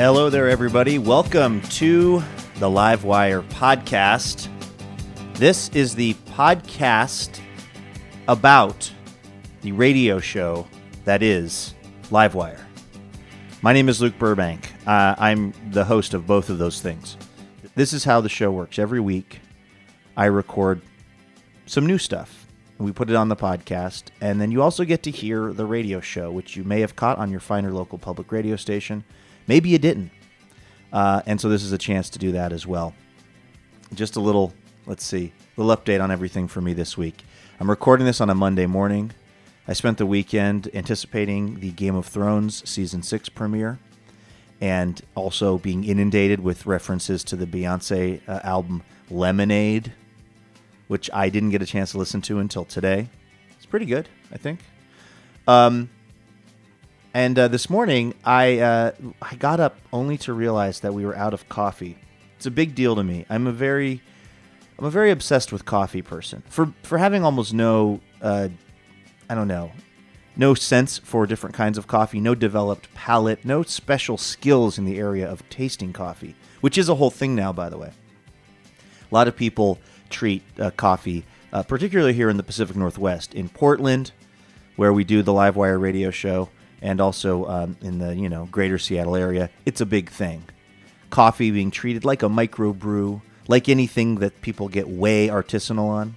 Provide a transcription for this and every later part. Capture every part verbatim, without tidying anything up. Hello there, everybody. Welcome to the LiveWire podcast. This is the podcast about the radio show that is LiveWire. My name is Luke Burbank. Uh, I'm the host of both of those things. This is how the show works. Every week, I record some new stuff. We put it on the podcast, and then you also get to hear the radio show, which you may have caught on your finer local public radio station. Maybe you didn't. Uh, and so this is a chance to do that as well. Just a little, let's see, little update on everything for me this week. I'm recording this on a Monday morning. I spent the weekend anticipating the Game of Thrones season six premiere and also being inundated with references to the Beyonce uh, album Lemonade, which I didn't get a chance to listen to until today. It's pretty good, I think. Um... And uh, this morning, I uh, I got up only to realize that we were out of coffee. It's a big deal to me. I'm a very I'm a very obsessed with coffee person. For for having almost no uh, I don't know no sense for different kinds of coffee, no developed palate, no special skills in the area of tasting coffee, which is a whole thing now, by the way. A lot of people treat uh, coffee, uh, particularly here in the Pacific Northwest, in Portland, where we do the LiveWire radio show. And also um, in the, you know, greater Seattle area, it's a big thing. Coffee being treated like a microbrew, like anything that people get way artisanal on.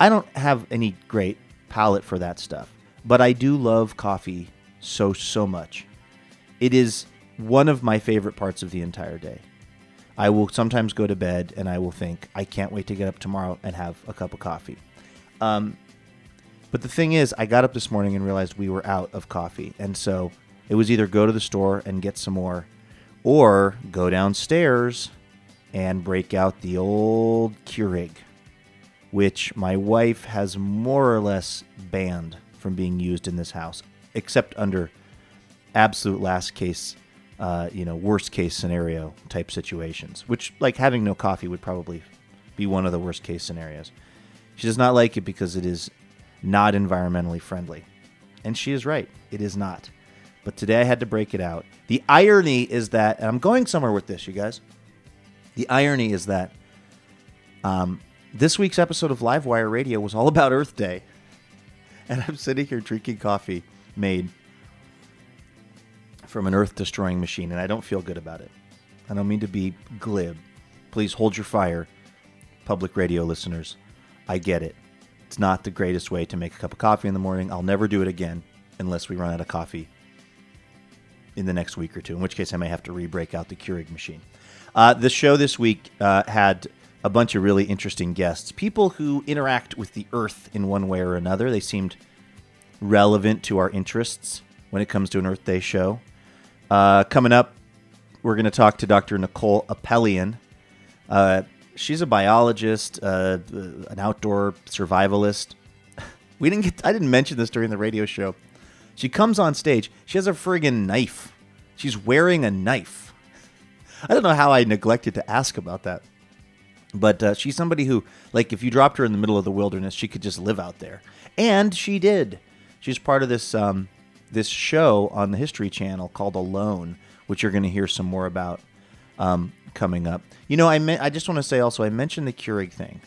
I don't have any great palate for that stuff, but I do love coffee so, so much. It is one of my favorite parts of the entire day. I will sometimes go to bed and I will think, I can't wait to get up tomorrow and have a cup of coffee. Um... But the thing is, I got up this morning and realized we were out of coffee. And so it was either go to the store and get some more or go downstairs and break out the old Keurig, which my wife has more or less banned from being used in this house, except under absolute last case, uh, you know, worst case scenario type situations, which like having no coffee would probably be one of the worst case scenarios. She does not like it because it is not environmentally friendly. And she is right. It is not. But today I had to break it out. The irony is that, and I'm going somewhere with this, you guys. The irony is that um, this week's episode of LiveWire Radio was all about Earth Day. And I'm sitting here drinking coffee made from an earth-destroying machine, and I don't feel good about it. I don't mean to be glib. Please hold your fire, public radio listeners. I get it. It's not the greatest way to make a cup of coffee in the morning. I'll never do it again unless we run out of coffee in the next week or two, in which case I may have to re-break out the Keurig machine. Uh, the show this week uh, had a bunch of really interesting guests, people who interact with the earth in one way or another. They seemed relevant to our interests when it comes to an Earth Day show. Uh, coming up, we're going to talk to Doctor Nicole Apelian. Uh She's a biologist, uh, an outdoor survivalist. We didn't get—I didn't mention this during the radio show. She comes on stage. She has a friggin' knife. She's wearing a knife. I don't know how I neglected to ask about that. But uh, she's somebody who, like, if you dropped her in the middle of the wilderness, she could just live out there. And she did. She's part of this um, this show on the History Channel called Alone, which you're going to hear some more about um, coming up. You know, I me- I just want to say also, I mentioned the Keurig thing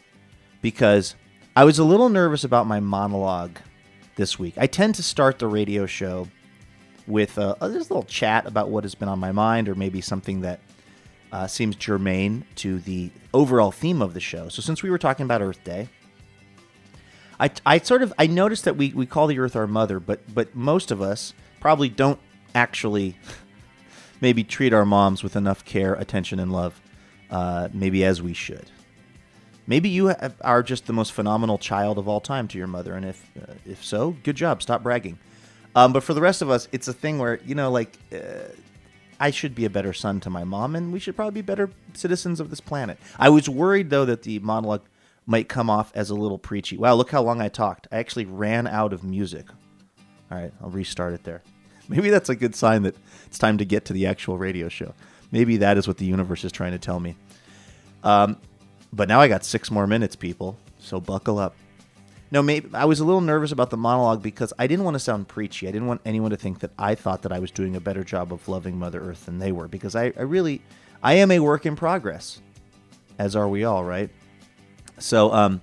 because I was a little nervous about my monologue this week. I tend to start the radio show with a, a little chat about what has been on my mind or maybe something that Uh, seems germane to the overall theme of the show. So since we were talking about Earth Day, I, I sort of I noticed that we, we call the Earth our mother, but but most of us probably don't actually maybe treat our moms with enough care, attention, and love, uh, maybe as we should. Maybe you have, are just the most phenomenal child of all time to your mother, and if uh, if so, good job. Stop bragging. Um, but for the rest of us, it's a thing where, you know, like... Uh, I should be a better son to my mom, and we should probably be better citizens of this planet. I was worried, though, that the monologue might come off as a little preachy. Wow, look how long I talked. I actually ran out of music. All right, I'll restart it there. Maybe that's a good sign that it's time to get to the actual radio show. Maybe that is what the universe is trying to tell me. Um, but now I got six more minutes, people, so buckle up. No, maybe I was a little nervous about the monologue because I didn't want to sound preachy. I didn't want anyone to think that I thought that I was doing a better job of loving Mother Earth than they were, because I, I really, I am a work in progress, as are we all, right? So um,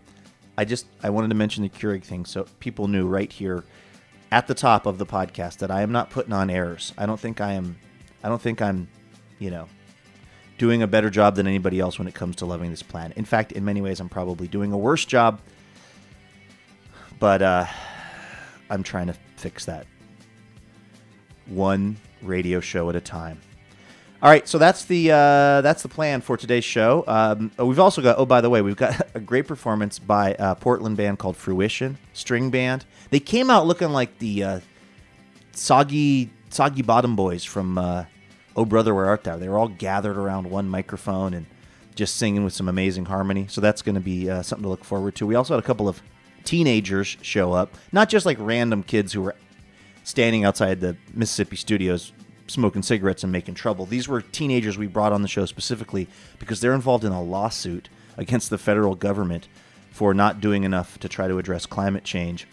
I just, I wanted to mention the Keurig thing so people knew right here at the top of the podcast that I am not putting on airs. I don't think I am, I don't think I'm, you know, doing a better job than anybody else when it comes to loving this planet. In fact, in many ways, I'm probably doing a worse job. But uh, I'm trying to fix that one radio show at a time. All right, so that's the uh, that's the plan for today's show. Um, we've also got, oh, by the way, we've got a great performance by a Portland band called Fruition, string band. They came out looking like the uh, soggy soggy bottom boys from uh, Oh Brother, Where Art Thou? They were all gathered around one microphone and just singing with some amazing harmony. So that's going to be uh, something to look forward to. We also had a couple of teenagers show up, not just like random kids who were standing outside the Mississippi Studios smoking cigarettes and making trouble. These were teenagers we brought on the show specifically because they're involved in a lawsuit against the federal government for not doing enough to try to address climate change.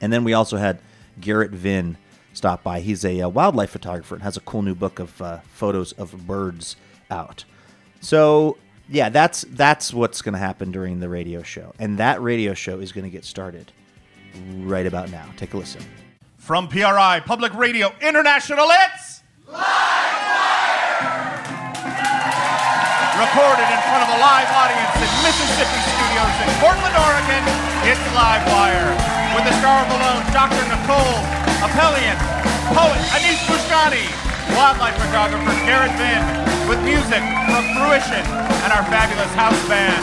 And then we also had Garrett Vynn stop by. He's a, a wildlife photographer and has a cool new book of uh, photos of birds out. So... yeah, that's that's what's going to happen during the radio show. And that radio show is going to get started right about now. Take a listen. From P R I, Public Radio International, it's... LiveWire! Recorded in front of a live audience in Mississippi Studios in Portland, Oregon, it's LiveWire. With the star of Alone, Doctor Nicole Apelian, poet Anis Mojgani, wildlife photographer Garrett Vynn, with music from Fruition and our fabulous house band.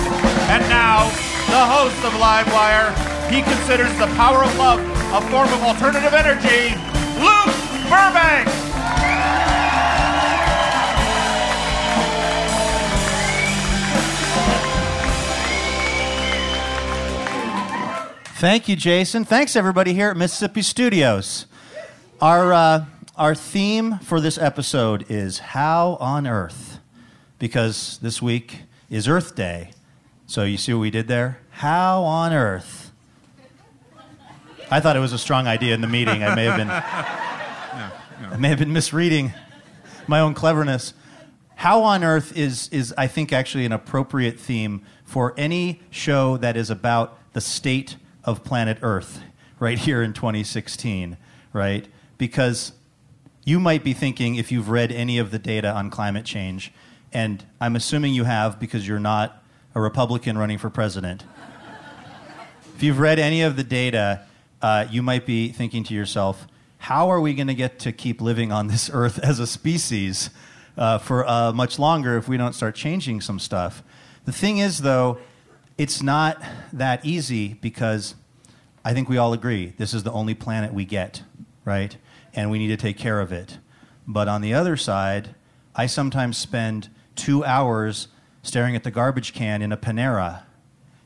And now, the host of LiveWire, he considers the power of love a form of alternative energy, Luke Burbank! Thank you, Jason. Thanks, everybody, here at Mississippi Studios. Our... Uh, Our theme for this episode is How on Earth, because this week is Earth Day. So you see what we did there? How on Earth. I thought it was a strong idea in the meeting. I may have been, no, no. I may have been misreading my own cleverness. How on Earth is, is, I think, actually an appropriate theme for any show that is about the state of planet Earth right here in twenty sixteen, right? Because... you might be thinking, if you've read any of the data on climate change, and I'm assuming you have because you're not a Republican running for president. If you've read any of the data, uh, you might be thinking to yourself, how are we going to get to keep living on this earth as a species uh, for uh, much longer if we don't start changing some stuff? The thing is, though, it's not that easy because I think we all agree this is the only planet we get, right? And we need to take care of it. But on the other side, I sometimes spend two hours staring at the garbage can in a Panera,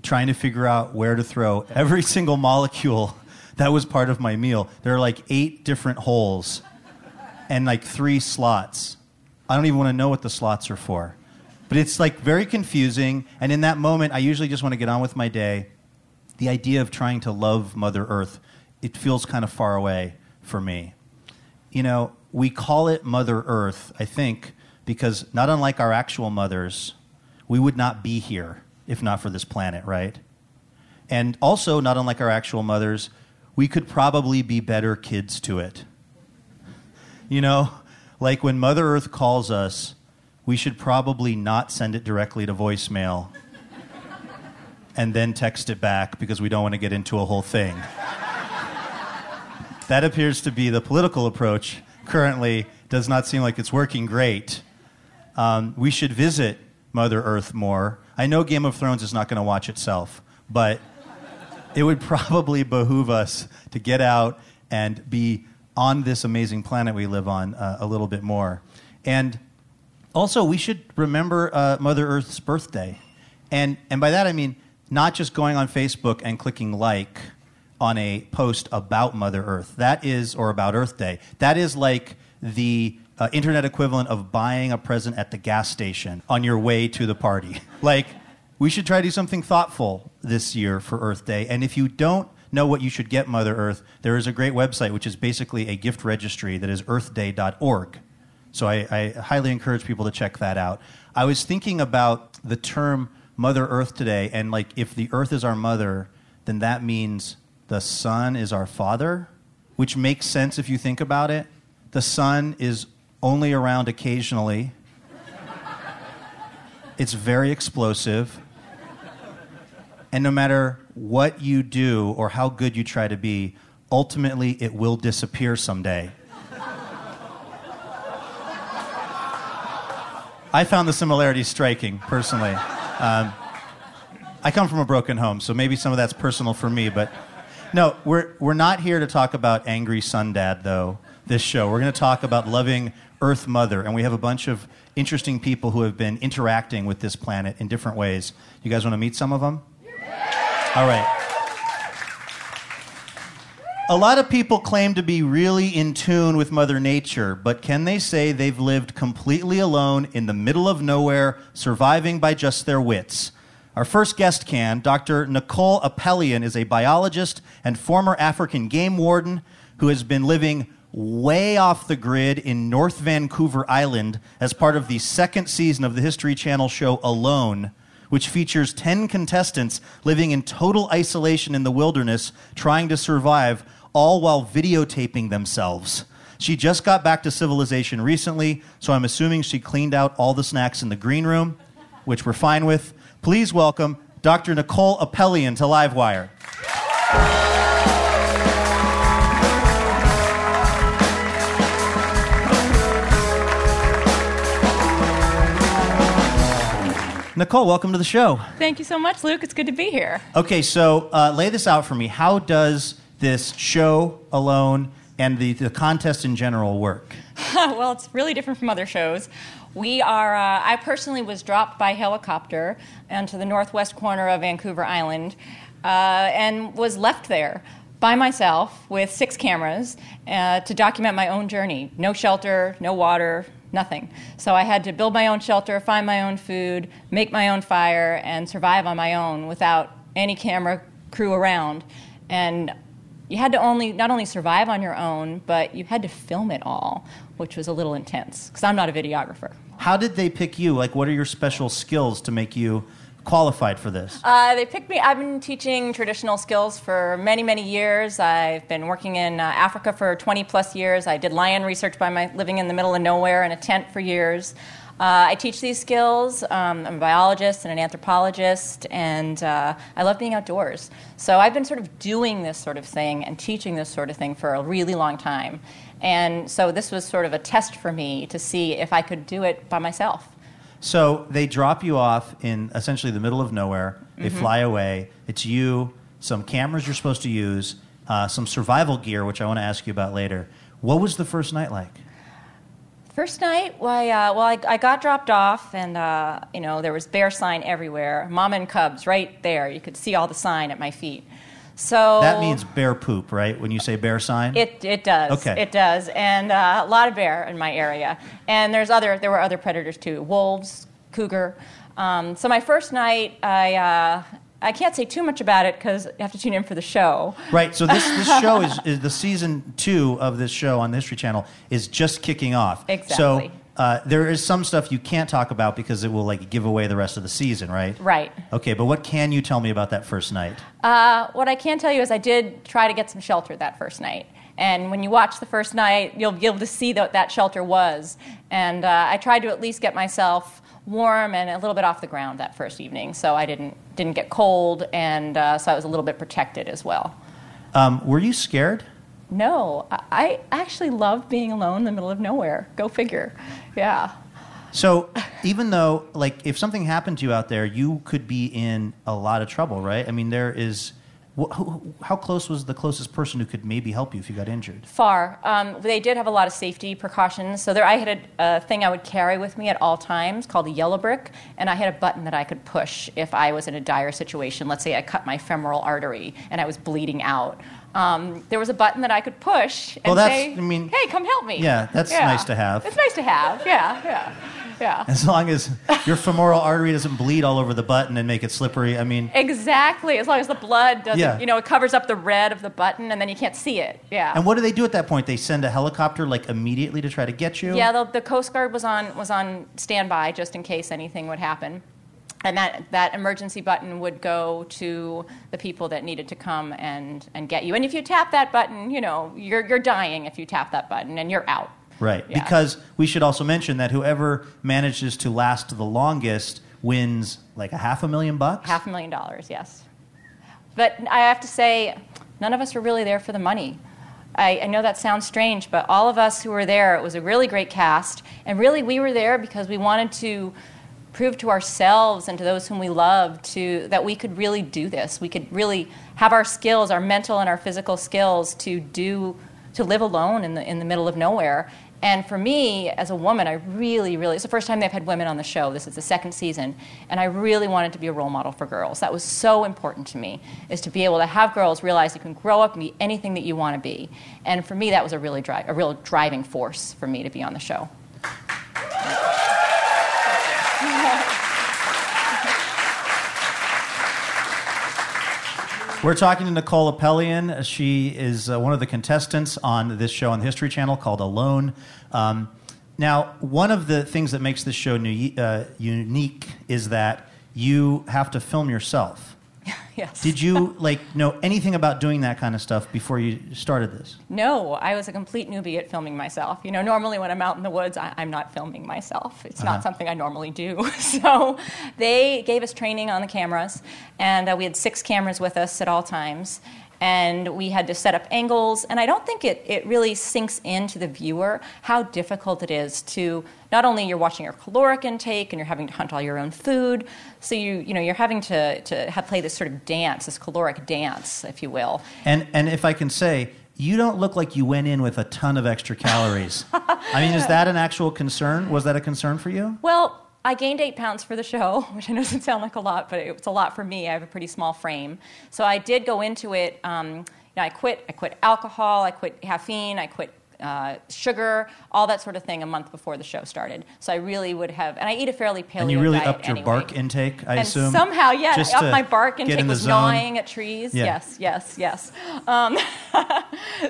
trying to figure out where to throw every single molecule That was part of my meal. There are like eight different holes and like three slots. I don't even want to know what the slots are for. But it's like very confusing. And in that moment, I usually just want to get on with my day. The idea of trying to love Mother Earth, it feels kind of far away for me. You know, we call it Mother Earth, I think, because not unlike our actual mothers, we would not be here if not for this planet, right? And also, not unlike our actual mothers, we could probably be better kids to it. You know, like when Mother Earth calls us, we should probably not send it directly to voicemail and then text it back because we don't want to get into a whole thing. That appears to be the political approach currently. Does not seem like it's working great. Um, we should visit Mother Earth more. I know Game of Thrones is not going to watch itself, but it would probably behoove us to get out and be on this amazing planet we live on uh, a little bit more. And also, we should remember uh, Mother Earth's birthday. And, and by that, I mean not just going on Facebook and clicking like on a post about Mother Earth. That is, or about Earth Day. That is like the uh, internet equivalent of buying a present at the gas station on your way to the party. Like, we should try to do something thoughtful this year for Earth Day. And if you don't know what you should get Mother Earth, there is a great website, which is basically a gift registry that is earth day dot org. So I, I highly encourage people to check that out. I was thinking about the term Mother Earth today, and like, if the Earth is our mother, then that means the sun is our father, which makes sense if you think about it. The sun is only around occasionally. It's very explosive. And no matter what you do or how good you try to be, ultimately it will disappear someday. I found the similarity striking, personally. Um, I come from a broken home, so maybe some of that's personal for me, but no, we're, we're not here to talk about Angry Sun Dad, though, this show. We're going to talk about loving Earth Mother, and we have a bunch of interesting people who have been interacting with this planet in different ways. You guys want to meet some of them? All right. A lot of people claim to be really in tune with Mother Nature, but can they say they've lived completely alone in the middle of nowhere, surviving by just their wits? Our first guest can. Doctor Nicole Apelian is a biologist and former African game warden who has been living way off the grid in North Vancouver Island as part of the second season of the History Channel show Alone, which features ten contestants living in total isolation in the wilderness, trying to survive, all while videotaping themselves. She just got back to civilization recently, so I'm assuming she cleaned out all the snacks in the green room, which we're fine with. Please welcome Doctor Nicole Apelian to LiveWire. Nicole, welcome to the show. Thank you so much, Luke. It's good to be here. Okay, so uh, lay this out for me. How does this show Alone and the, the contest in general work? Well, it's really different from other shows. We are, uh, I personally was dropped by helicopter onto the northwest corner of Vancouver Island uh, and was left there by myself with six cameras uh, to document my own journey. No shelter, no water, nothing. So I had to build my own shelter, find my own food, make my own fire, and survive on my own without any camera crew around. And you had to only not only survive on your own, but you had to film it all, which was a little intense, because I'm not a videographer. How did they pick you? Like, what are your special skills to make you qualified for this? Uh, they picked me. I've been teaching traditional skills for many, many years. I've been working in uh, Africa for twenty plus years. I did lion research by my living in the middle of nowhere in a tent for years. Uh, I teach these skills. Um, I'm a biologist and an anthropologist, and uh, I love being outdoors. So I've been sort of doing this sort of thing and teaching this sort of thing for a really long time. And so this was sort of a test for me to see if I could do it by myself. So they drop you off in essentially the middle of nowhere. They mm-hmm. fly away. It's you, some cameras you're supposed to use, uh, some survival gear, which I want to ask you about later. What was the first night like? First night, well, I, uh, well, I, I got dropped off, and uh, you know, there was bear sign everywhere. Mama and cubs right there. You could see all the sign at my feet. So that means bear poop, right? When you say bear sign, it it does. Okay, it does, and uh, a lot of bear in my area. And there's other. There were other predators too: wolves, cougar. Um, so my first night, I uh, I can't say too much about it because you have to tune in for the show. Right. So this this show is, is the season two of this show on the History Channel is just kicking off. Exactly. So, Uh, there is some stuff you can't talk about because it will like give away the rest of the season, right? Right. Okay, but what can you tell me about that first night? Uh, what I can tell you is I did try to get some shelter that first night. And when you watch the first night, you'll be able to see what that shelter was. And uh, I tried to at least get myself warm and a little bit off the ground that first evening, so I didn't, didn't get cold, and uh, so I was a little bit protected as well. Um, were you scared? No, I actually love being alone in the middle of nowhere. Go figure. Yeah. So even though, like, if something happened to you out there, you could be in a lot of trouble, right? I mean, there is... How close was the closest person who could maybe help you if you got injured? Far. Um, they did have a lot of safety precautions. So there, I had a, a thing I would carry with me at all times called a yellow brick, and I had a button that I could push if I was in a dire situation. Let's say I cut my femoral artery and I was bleeding out. Um, there was a button that I could push and well, that's, say, I mean, hey, come help me. Yeah, that's yeah. nice to have. It's nice to have, yeah, yeah. Yeah. As long as your femoral artery doesn't bleed all over the button and make it slippery, I mean... Exactly. As long as the blood doesn't, yeah. you know, it covers up the red of the button and then you can't see it. Yeah. And what do they do at that point? They send a helicopter, like, immediately to try to get you? Yeah, the, the Coast Guard was on was on standby just in case anything would happen. And that, that emergency button would go to the people that needed to come and, and get you. And if you tap that button, you know, you're you're dying if you tap that button and you're out. Right, yeah. Because we should also mention that whoever manages to last the longest wins like a half a million bucks? Half a million dollars, yes. But I have to say, none of us were really there for the money. I, I know that sounds strange, but all of us who were there, it was a really great cast. And really, we were there because we wanted to prove to ourselves and to those whom we loved to, that we could really do this. We could really have our skills, our mental and our physical skills, to do to live alone in the in the middle of nowhere. And for me, as a woman, I really, really... It's the first time they've had women on the show. This is the second season. And I really wanted to be a role model for girls. That was so important to me, is to be able to have girls realize you can grow up and be anything that you want to be. And for me, that was a really dri- a real driving force for me to be on the show. We're talking to Nicole Apelian. She is uh, one of the contestants on this show on the History Channel called Alone. Um, now, one of the things that makes this show new, uh, unique is that you have to film yourself. Yes. Did you like know anything about doing that kind of stuff before you started this? No, I was a complete newbie at filming myself. You know, normally when I'm out in the woods, I, I'm not filming myself. It's uh-huh. not something I normally do. So they gave us training on the cameras, and uh, we had six cameras with us at all times. And we had to set up angles, and I don't think it, it really sinks into the viewer how difficult it is to, not only you're watching your caloric intake and you're having to hunt all your own food, so you you know, you're having to, to have play this sort of dance, this caloric dance, if you will. And and if I can say, you don't look like you went in with a ton of extra calories. I mean, is that an actual concern? Was that a concern for you? Well, I gained eight pounds for the show, which I know doesn't sound like a lot, but it was a lot for me. I have a pretty small frame. So I did go into it. Um, you know, I quit I quit alcohol, I quit caffeine, I quit uh, sugar, all that sort of thing a month before the show started. So I really would have, and I eat a fairly paleo diet. And you really upped your anyway. bark intake, I and assume? And somehow, yeah, just I upped my bark intake, in was zone. gnawing at trees. Yeah. Yes, yes, yes. Um,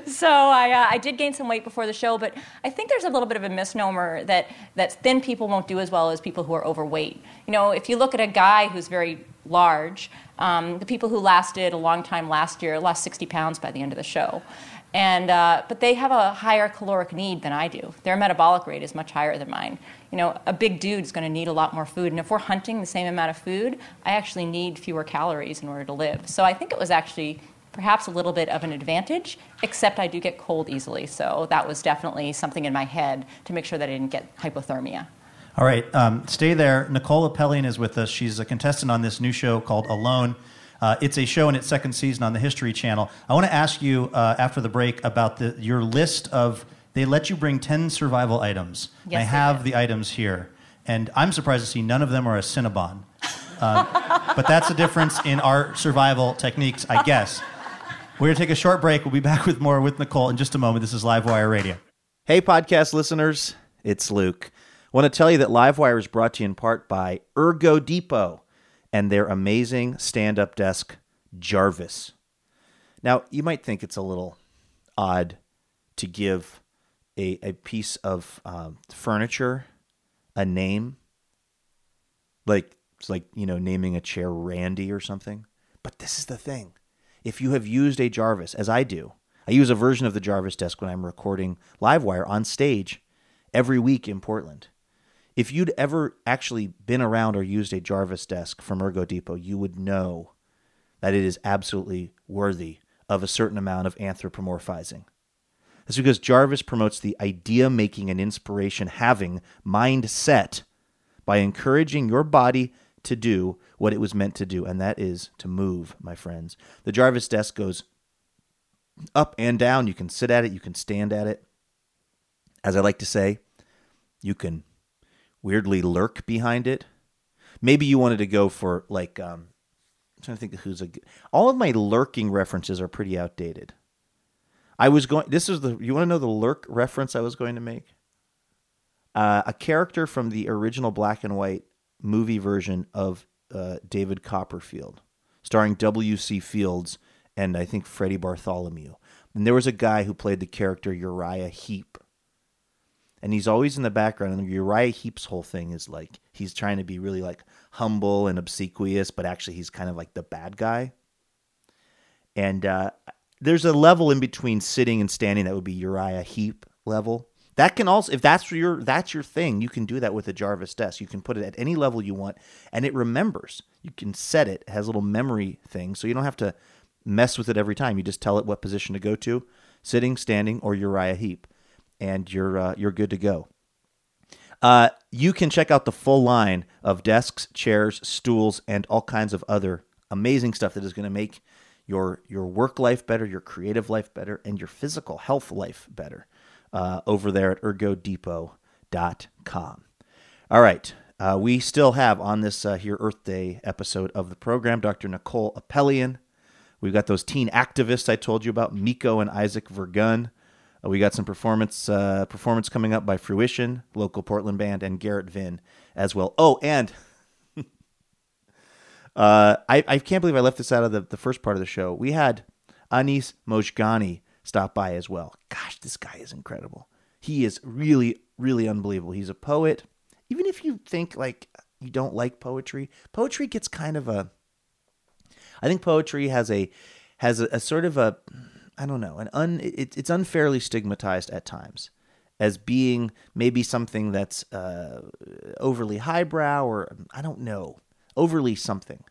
so I, uh, I did gain some weight before the show, but I think there's a little bit of a misnomer that, that thin people won't do as well as people who are overweight. You know, if you look at a guy who's very large, um, the people who lasted a long time last year lost sixty pounds by the end of the show. And uh, but they have a higher caloric need than I do. Their metabolic rate is much higher than mine. You know, a big dude's going to need a lot more food. And if we're hunting the same amount of food, I actually need fewer calories in order to live. So I think it was actually perhaps a little bit of an advantage, except I do get cold easily. So that was definitely something in my head to make sure that I didn't get hypothermia. All right, um, stay there. Nicole Apelian is with us. She's a contestant on this new show called Alone. Uh, it's a show in its second season on the History Channel. I want to ask you uh, after the break about the, your list of... They let you bring ten survival items. Yes, I have the items here. And I'm surprised to see none of them are a Cinnabon. Um, but that's the difference in our survival techniques, I guess. We're going to take a short break. We'll be back with more with Nicole in just a moment. This is LiveWire Radio. Hey, podcast listeners. It's Luke. I want to tell you that LiveWire is brought to you in part by Ergo Depot and their amazing stand-up desk, Jarvis. Now, you might think it's a little odd to give a, a piece of um, furniture a name, like it's like, you know, naming a chair Randy or something. But this is the thing. If you have used a Jarvis, as I do, I use a version of the Jarvis desk when I'm recording LiveWire on stage every week in Portland. If you'd ever actually been around or used a Jarvis desk from Ergo Depot, you would know that it is absolutely worthy of a certain amount of anthropomorphizing. That's because Jarvis promotes the idea-making and inspiration-having mindset by encouraging your body to do what it was meant to do, and that is to move, my friends. The Jarvis desk goes up and down. You can sit at it. You can stand at it. As I like to say, you can weirdly lurk behind it. Maybe you wanted to go for, like, um, I'm trying to think of who's a good... All of my lurking references are pretty outdated. I was going... This is the... You want to know the lurk reference I was going to make? Uh, a character from the original black and white movie version of uh, David Copperfield, starring W C Fields and I think Freddie Bartholomew. And there was a guy who played the character Uriah Heep. And he's always in the background. And Uriah Heep's whole thing is like, he's trying to be really like humble and obsequious, but actually he's kind of like the bad guy. And uh, there's a level in between sitting and standing that would be Uriah Heep level. That can also, if that's your that's your thing, you can do that with a Jarvis desk. You can put it at any level you want, and it remembers. You can set it. It has a little memory thing, so you don't have to mess with it every time. You just tell it what position to go to, sitting, standing, or Uriah Heep, and you're uh, you're good to go. Uh, you can check out the full line of desks, chairs, stools, and all kinds of other amazing stuff that is going to make your your work life better, your creative life better, and your physical health life better. Uh, over there at ergo depot dot com. All right. Uh, we still have on this uh, here Earth Day episode of the program, Doctor Nicole Apelian. We've got those teen activists I told you about, Miko and Isaac Vergun. Uh, we got some performance uh, performance coming up by Fruition, local Portland band, and Garrett Vynn as well. Oh, and uh, I, I can't believe I left this out of the, the first part of the show. We had Anis Mojgani stop by as well. Gosh, this guy is incredible. He is really, really unbelievable. He's a poet. Even if you think like you don't like poetry, poetry gets kind of a, I think poetry has a, has a, a sort of a, I don't know, an un, it, it's unfairly stigmatized at times as being maybe something that's uh, overly highbrow or I don't know, overly something.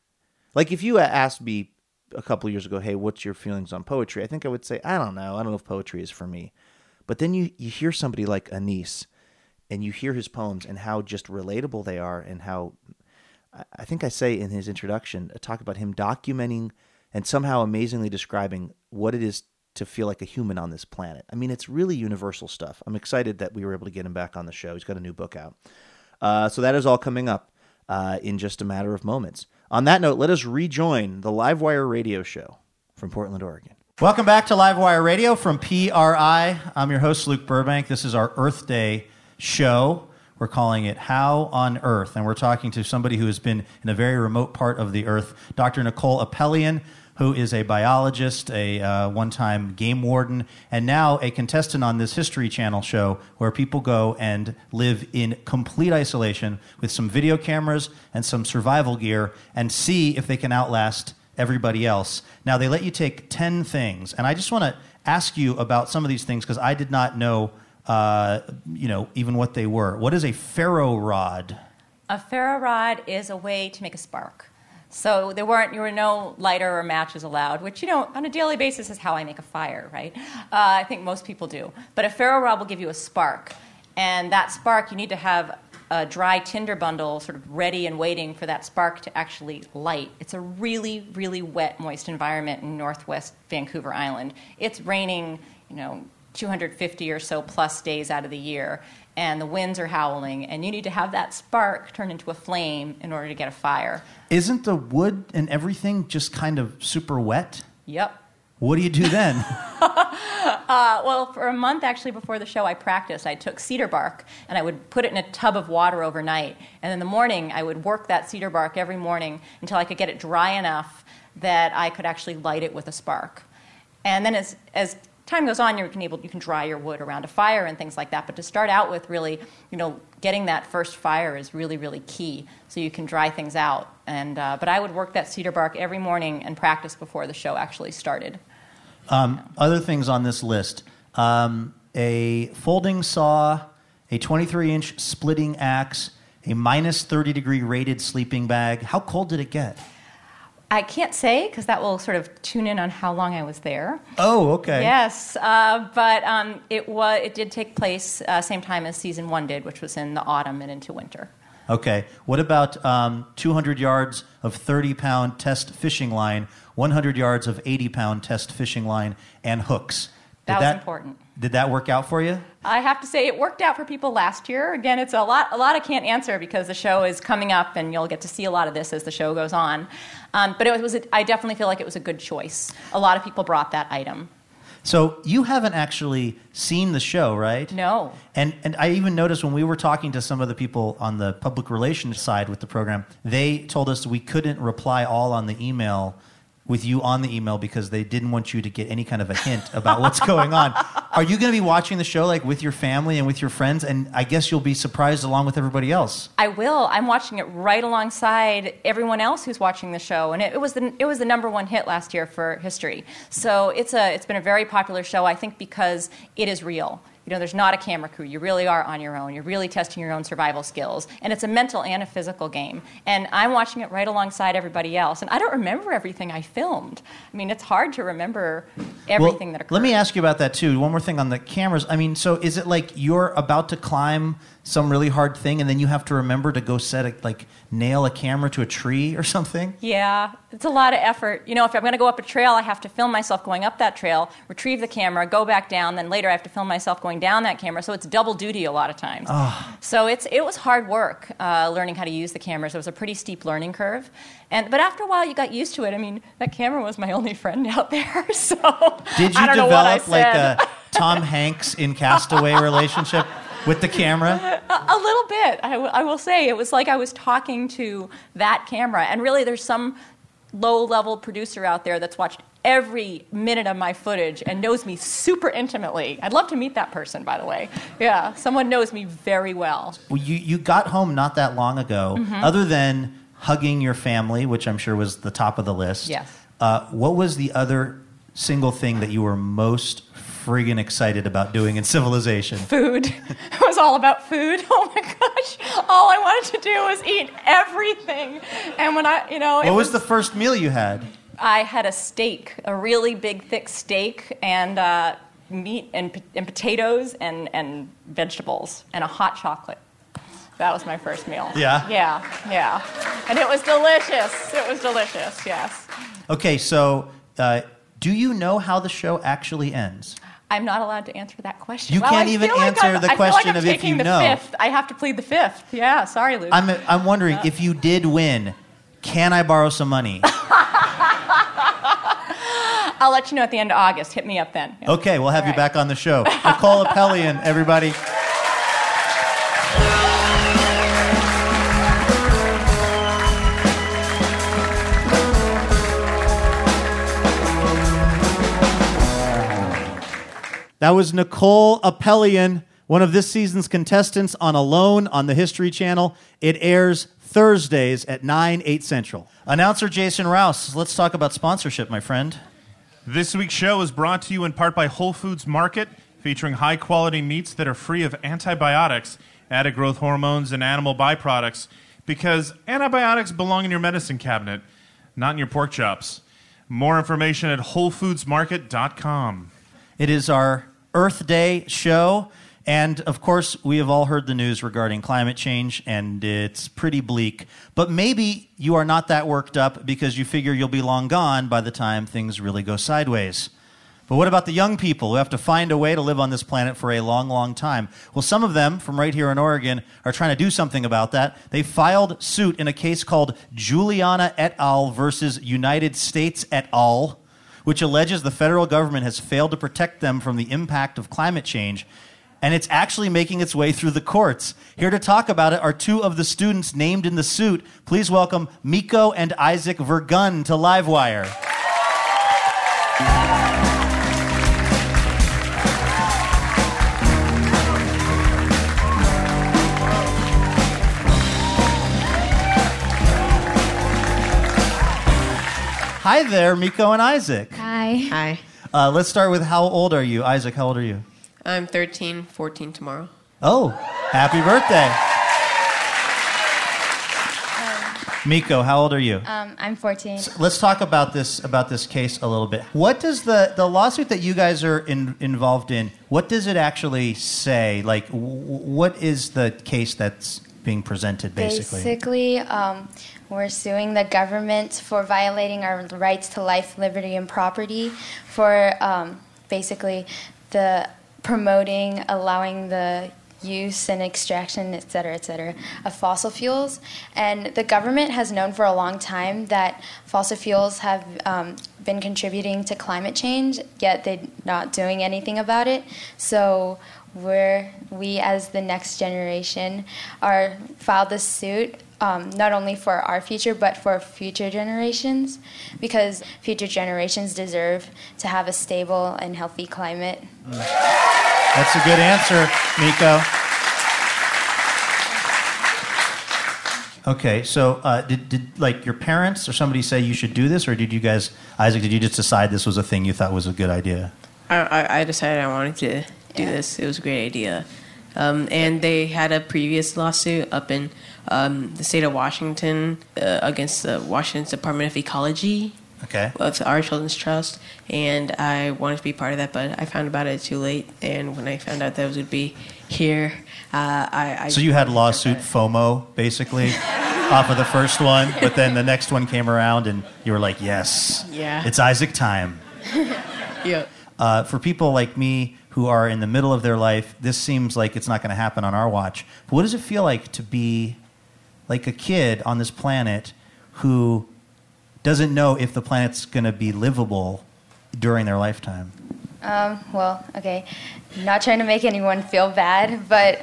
Like if you asked me a couple years ago, hey, what's your feelings on poetry? I think I would say, I don't know. I don't know if poetry is for me. But then you, you hear somebody like Anis and you hear his poems and how just relatable they are and how, I think I say in his introduction, talk about him documenting and somehow amazingly describing what it is to feel like a human on this planet. I mean, it's really universal stuff. I'm excited that we were able to get him back on the show. He's got a new book out. Uh, so that is all coming up uh, in just a matter of moments. On that note, let us rejoin the LiveWire Radio Show from Portland, Oregon. Welcome back to LiveWire Radio from P R I. I'm your host, Luke Burbank. This is our Earth Day show. We're calling it How on Earth, and we're talking to somebody who has been in a very remote part of the Earth, Doctor Nicole Apelian, who is a biologist, a uh, one-time game warden, and now a contestant on this History Channel show where people go and live in complete isolation with some video cameras and some survival gear and see if they can outlast everybody else. Now, they let you take ten things, and I just want to ask you about some of these things because I did not know, uh, you know, even what they were. What is a ferro rod? A ferro rod is a way to make a spark. So there weren't, there were no lighter or matches allowed, which, you know, on a daily basis is how I make a fire, right? Uh, I think most people do. But a ferro rod will give you a spark. And that spark, you need to have a dry tinder bundle sort of ready and waiting for that spark to actually light. It's a really, really wet, moist environment in northwest Vancouver Island. It's raining, you know, two hundred fifty or so plus days out of the year, and the winds are howling, and you need to have that spark turn into a flame in order to get a fire. Isn't the wood and everything just kind of super wet? Yep. What do you do then? uh, well, for a month actually before the show, I practiced. I took cedar bark, and I would put it in a tub of water overnight. And in the morning, I would work that cedar bark every morning until I could get it dry enough that I could actually light it with a spark. And then as as time goes on, you can able you can dry your wood around a fire and things like that. But to start out with, really, you know, getting that first fire is really, really key, so you can dry things out. And uh, but I would work that cedar bark every morning and practice before the show actually started. Um, yeah. Other things on this list: um, a folding saw, a twenty-three inch splitting axe, a minus thirty degree rated sleeping bag. How cold did it get? I can't say, because that will sort of tune in on how long I was there. Oh, okay. Yes, uh, but um, it was it did take place uh, same time as season one did, which was in the autumn and into winter. Okay. What about um, two hundred yards of thirty pound test fishing line, one hundred yards of eighty pound test fishing line, and hooks? Did that was that, important. Did that work out for you? I have to say it worked out for people last year. Again, it's a lot. A lot I can't answer because the show is coming up, and you'll get to see a lot of this as the show goes on. Um, but it was. A, I definitely feel like it was a good choice. A lot of people brought that item. So you haven't actually seen the show, right? No. And and I even noticed when we were talking to some of the people on the public relations side with the program, they told us we couldn't reply all on the email with you on the email because they didn't want you to get any kind of a hint about what's going on. Are you going to be watching the show like with your family and with your friends? And I guess you'll be surprised along with everybody else. I will. I'm watching it right alongside everyone else who's watching the show. And it, it was the it was the number one hit last year for History. So it's a it's been a very popular show, I think, because it is real. You know, there's not a camera crew. You really are on your own. You're really testing your own survival skills. And it's a mental and a physical game. And I'm watching it right alongside everybody else. And I don't remember everything I filmed. I mean, it's hard to remember everything well, that occurred. Let me ask you about that, too. One more thing on the cameras. I mean, so is it like you're about to climb some really hard thing and then you have to remember to go set a, like, nail a camera to a tree or something? Yeah, it's a lot of effort. You know, if I'm going to go up a trail, I have to film myself going up that trail, retrieve the camera, go back down, then later I have to film myself going down that camera, so it's double duty a lot of times. Oh. So it's it was hard work uh, learning how to use the cameras. It was a pretty steep learning curve, and but after a while you got used to it. I mean, that camera was my only friend out there. So did you I don't develop know what I said. Like a Tom Hanks in Castaway relationship with the camera? A, a little bit. I, w- I will say it was like I was talking to that camera, and really there's some low-level producer out there that's watched every minute of my footage and knows me super intimately. I'd love to meet that person, by the way. Yeah, someone knows me very well. Well, you, you got home not that long ago. Mm-hmm. Other than hugging your family, which I'm sure was the top of the list, yes. uh, what was the other single thing that you were most friggin' excited about doing in Civilization? Food. It was all about food. Oh my gosh. All I wanted to do was eat everything. And when I, you know... What it was, was the first meal you had? I had a steak, a really big, thick steak, and uh, meat and, and potatoes and, and vegetables, and a hot chocolate. That was my first meal. Yeah? Yeah, yeah. And it was delicious. It was delicious, yes. Okay, so uh, do you know how the show actually ends? I'm not allowed to answer that question. You well, can't I even answer like the I question like of if you the know. Fifth. I have to plead the fifth. Yeah, sorry, Luke. I'm, I'm wondering, uh, if you did win, can I borrow some money? I'll let you know at the end of August. Hit me up then. Yeah. Okay, we'll have All you right. back on the show. Nicole Apelian, everybody. That was Nicole Apelian, one of this season's contestants on Alone on the History Channel. It airs Thursdays at nine, eight Central. Announcer Jason Rouse, let's talk about sponsorship, my friend. This week's show is brought to you in part by Whole Foods Market, featuring high-quality meats that are free of antibiotics, added growth hormones, and animal byproducts, because antibiotics belong in your medicine cabinet, not in your pork chops. More information at whole foods market dot com. It is our Earth Day show, and, of course, we have all heard the news regarding climate change, and it's pretty bleak. But maybe you are not that worked up because you figure you'll be long gone by the time things really go sideways. But what about the young people who have to find a way to live on this planet for a long, long time? Well, some of them, from right here in Oregon, are trying to do something about that. They filed suit in a case called Juliana et al. Versus United States et al., which alleges the federal government has failed to protect them from the impact of climate change, and it's actually making its way through the courts. Here to talk about it are two of the students named in the suit. Please welcome Miko and Isaac Vergun to LiveWire. Hi there, Miko and Isaac. Hi. Hi. Uh, let's start with how old are you? Isaac, how old are you? I'm thirteen, fourteen tomorrow. Oh, happy birthday. Um, Miko, how old are you? Um, I'm fourteen. So let's talk about this about this case a little bit. What does the, the lawsuit that you guys are in, involved in, what does it actually say? Like, w- what is the case that's being presented, basically? Basically, um, we're suing the government for violating our rights to life, liberty, and property for um, basically the... promoting, allowing the use and extraction, et cetera, et cetera, of fossil fuels. And the government has known for a long time that fossil fuels have um, been contributing to climate change, yet they're not doing anything about it. So we're, we as the next generation are filed this suit um, not only for our future but for future generations, because future generations deserve to have a stable and healthy climate. That's a good answer, Miko. Okay, so uh, did, did like your parents or somebody say you should do this, or did you guys, Isaac, did you just decide this was a thing you thought was a good idea? I, I decided I wanted to do this. It was a great idea. Um, and they had a previous lawsuit up in um, the state of Washington uh, against the Washington Department of Ecology. Okay. Of Our Children's Trust. And I wanted to be part of that, but I found about it too late. And when I found out that it would be here, uh, I, I... So you had lawsuit FOMO, basically, off of the first one, but then the next one came around and you were like, yes. Yeah. It's Isaac time. Yeah. Uh, for people like me who are in the middle of their life, this seems like it's not going to happen on our watch. But what does it feel like to be like a kid on this planet who doesn't know if the planet's going to be livable during their lifetime? Um, well, okay, not trying to make anyone feel bad, but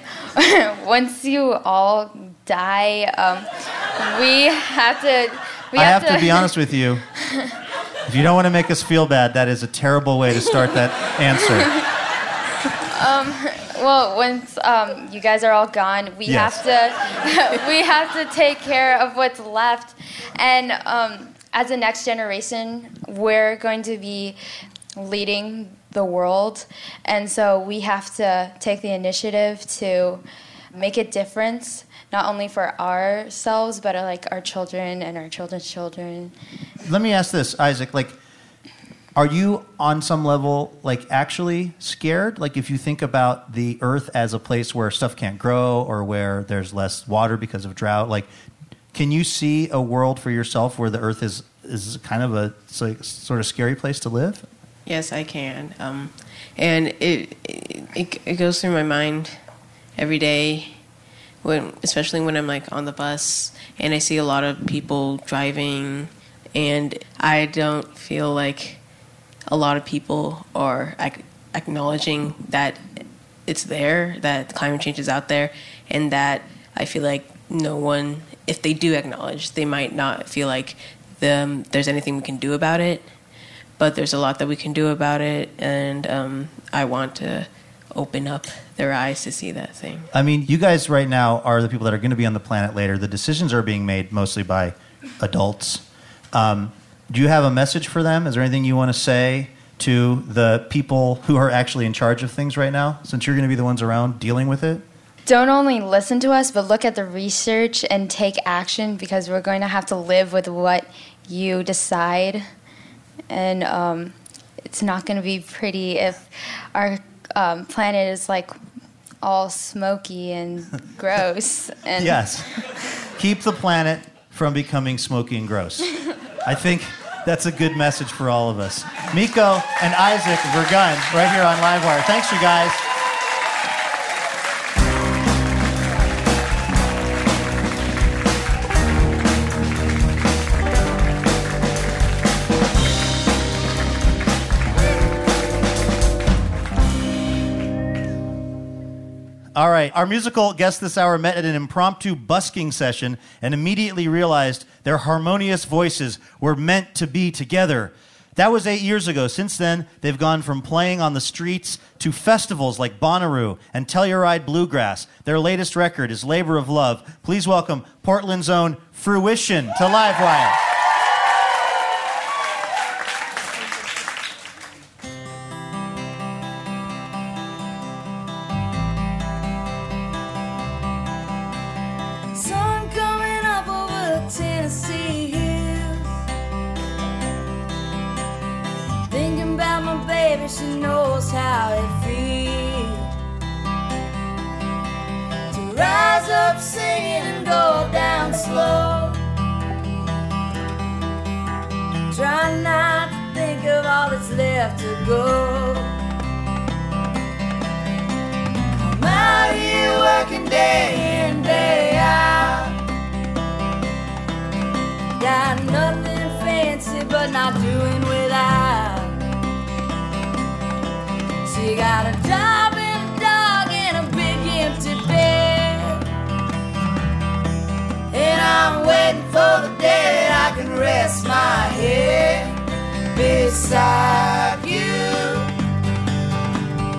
once you all die, um, we have to... We I have, have to... to be honest with you. If you don't want to make us feel bad, that is a terrible way to start that answer. Um, well, once um, you guys are all gone, we yes. have to we have to take care of what's left. And um, as the next generation, we're going to be leading the world, and so we have to take the initiative to make a difference, not only for ourselves, but like our children and our children's children. Let me ask this, Isaac. Like, are you on some level like actually scared? Like if you think about the earth as a place where stuff can't grow or where there's less water because of drought, like can you see a world for yourself where the earth is, is kind of a like, sort of scary place to live? Yes, I can. Um, and it, it it goes through my mind every day, when, especially when I'm like on the bus and I see a lot of people driving and I don't feel like a lot of people are ac- acknowledging that it's there, that climate change is out there, and that I feel like no one, if they do acknowledge, they might not feel like the, there's anything we can do about it, but there's a lot that we can do about it, and um, I want to open up their eyes to see that thing. I mean, you guys right now are the people that are going to be on the planet later. The decisions are being made mostly by adults. Um Do you have a message for them? Is there anything you want to say to the people who are actually in charge of things right now, since you're going to be the ones around dealing with it? Don't only listen to us, but look at the research and take action, because we're going to have to live with what you decide. And um, it's not going to be pretty if our um, planet is like all smoky and gross. And yes. Keep the planet from becoming smoky and gross. I think that's a good message for all of us. Miko and Isaac Vergun, right here on LiveWire. Thanks, you guys. All right. Our musical guest this hour met at an impromptu busking session and immediately realized their harmonious voices were meant to be together. That was eight years ago. Since then, they've gone from playing on the streets to festivals like Bonnaroo and Telluride Bluegrass. Their latest record is Labor of Love. Please welcome Portland's own Fruition to LiveWire. She knows how it feels to rise up singing and go down slow. Try not to think of all that's left to go. I'm out here working day in, day out. Got nothing fancy but not doing without. You got a job and a dog and a big empty bed, and I'm waiting for the day that I can rest my head beside you,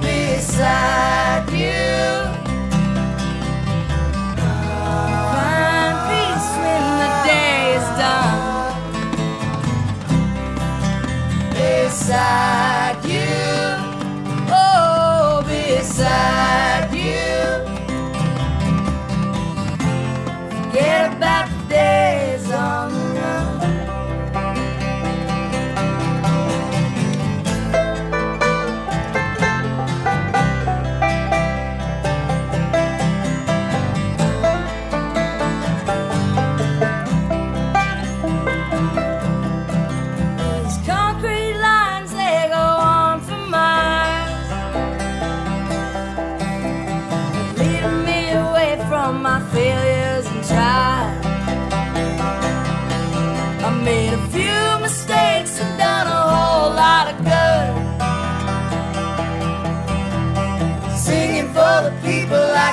beside you. Find peace when the day is done, beside you. Beside you, forget about the days on the run.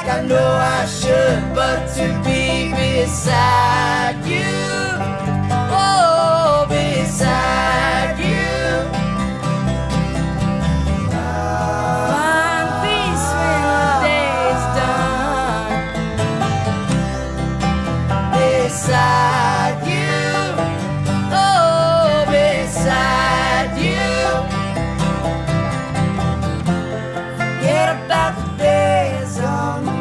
I know I should, but to be beside you, oh, beside you, find peace when the day's done, beside you, oh, beside you, forget about the days on the run.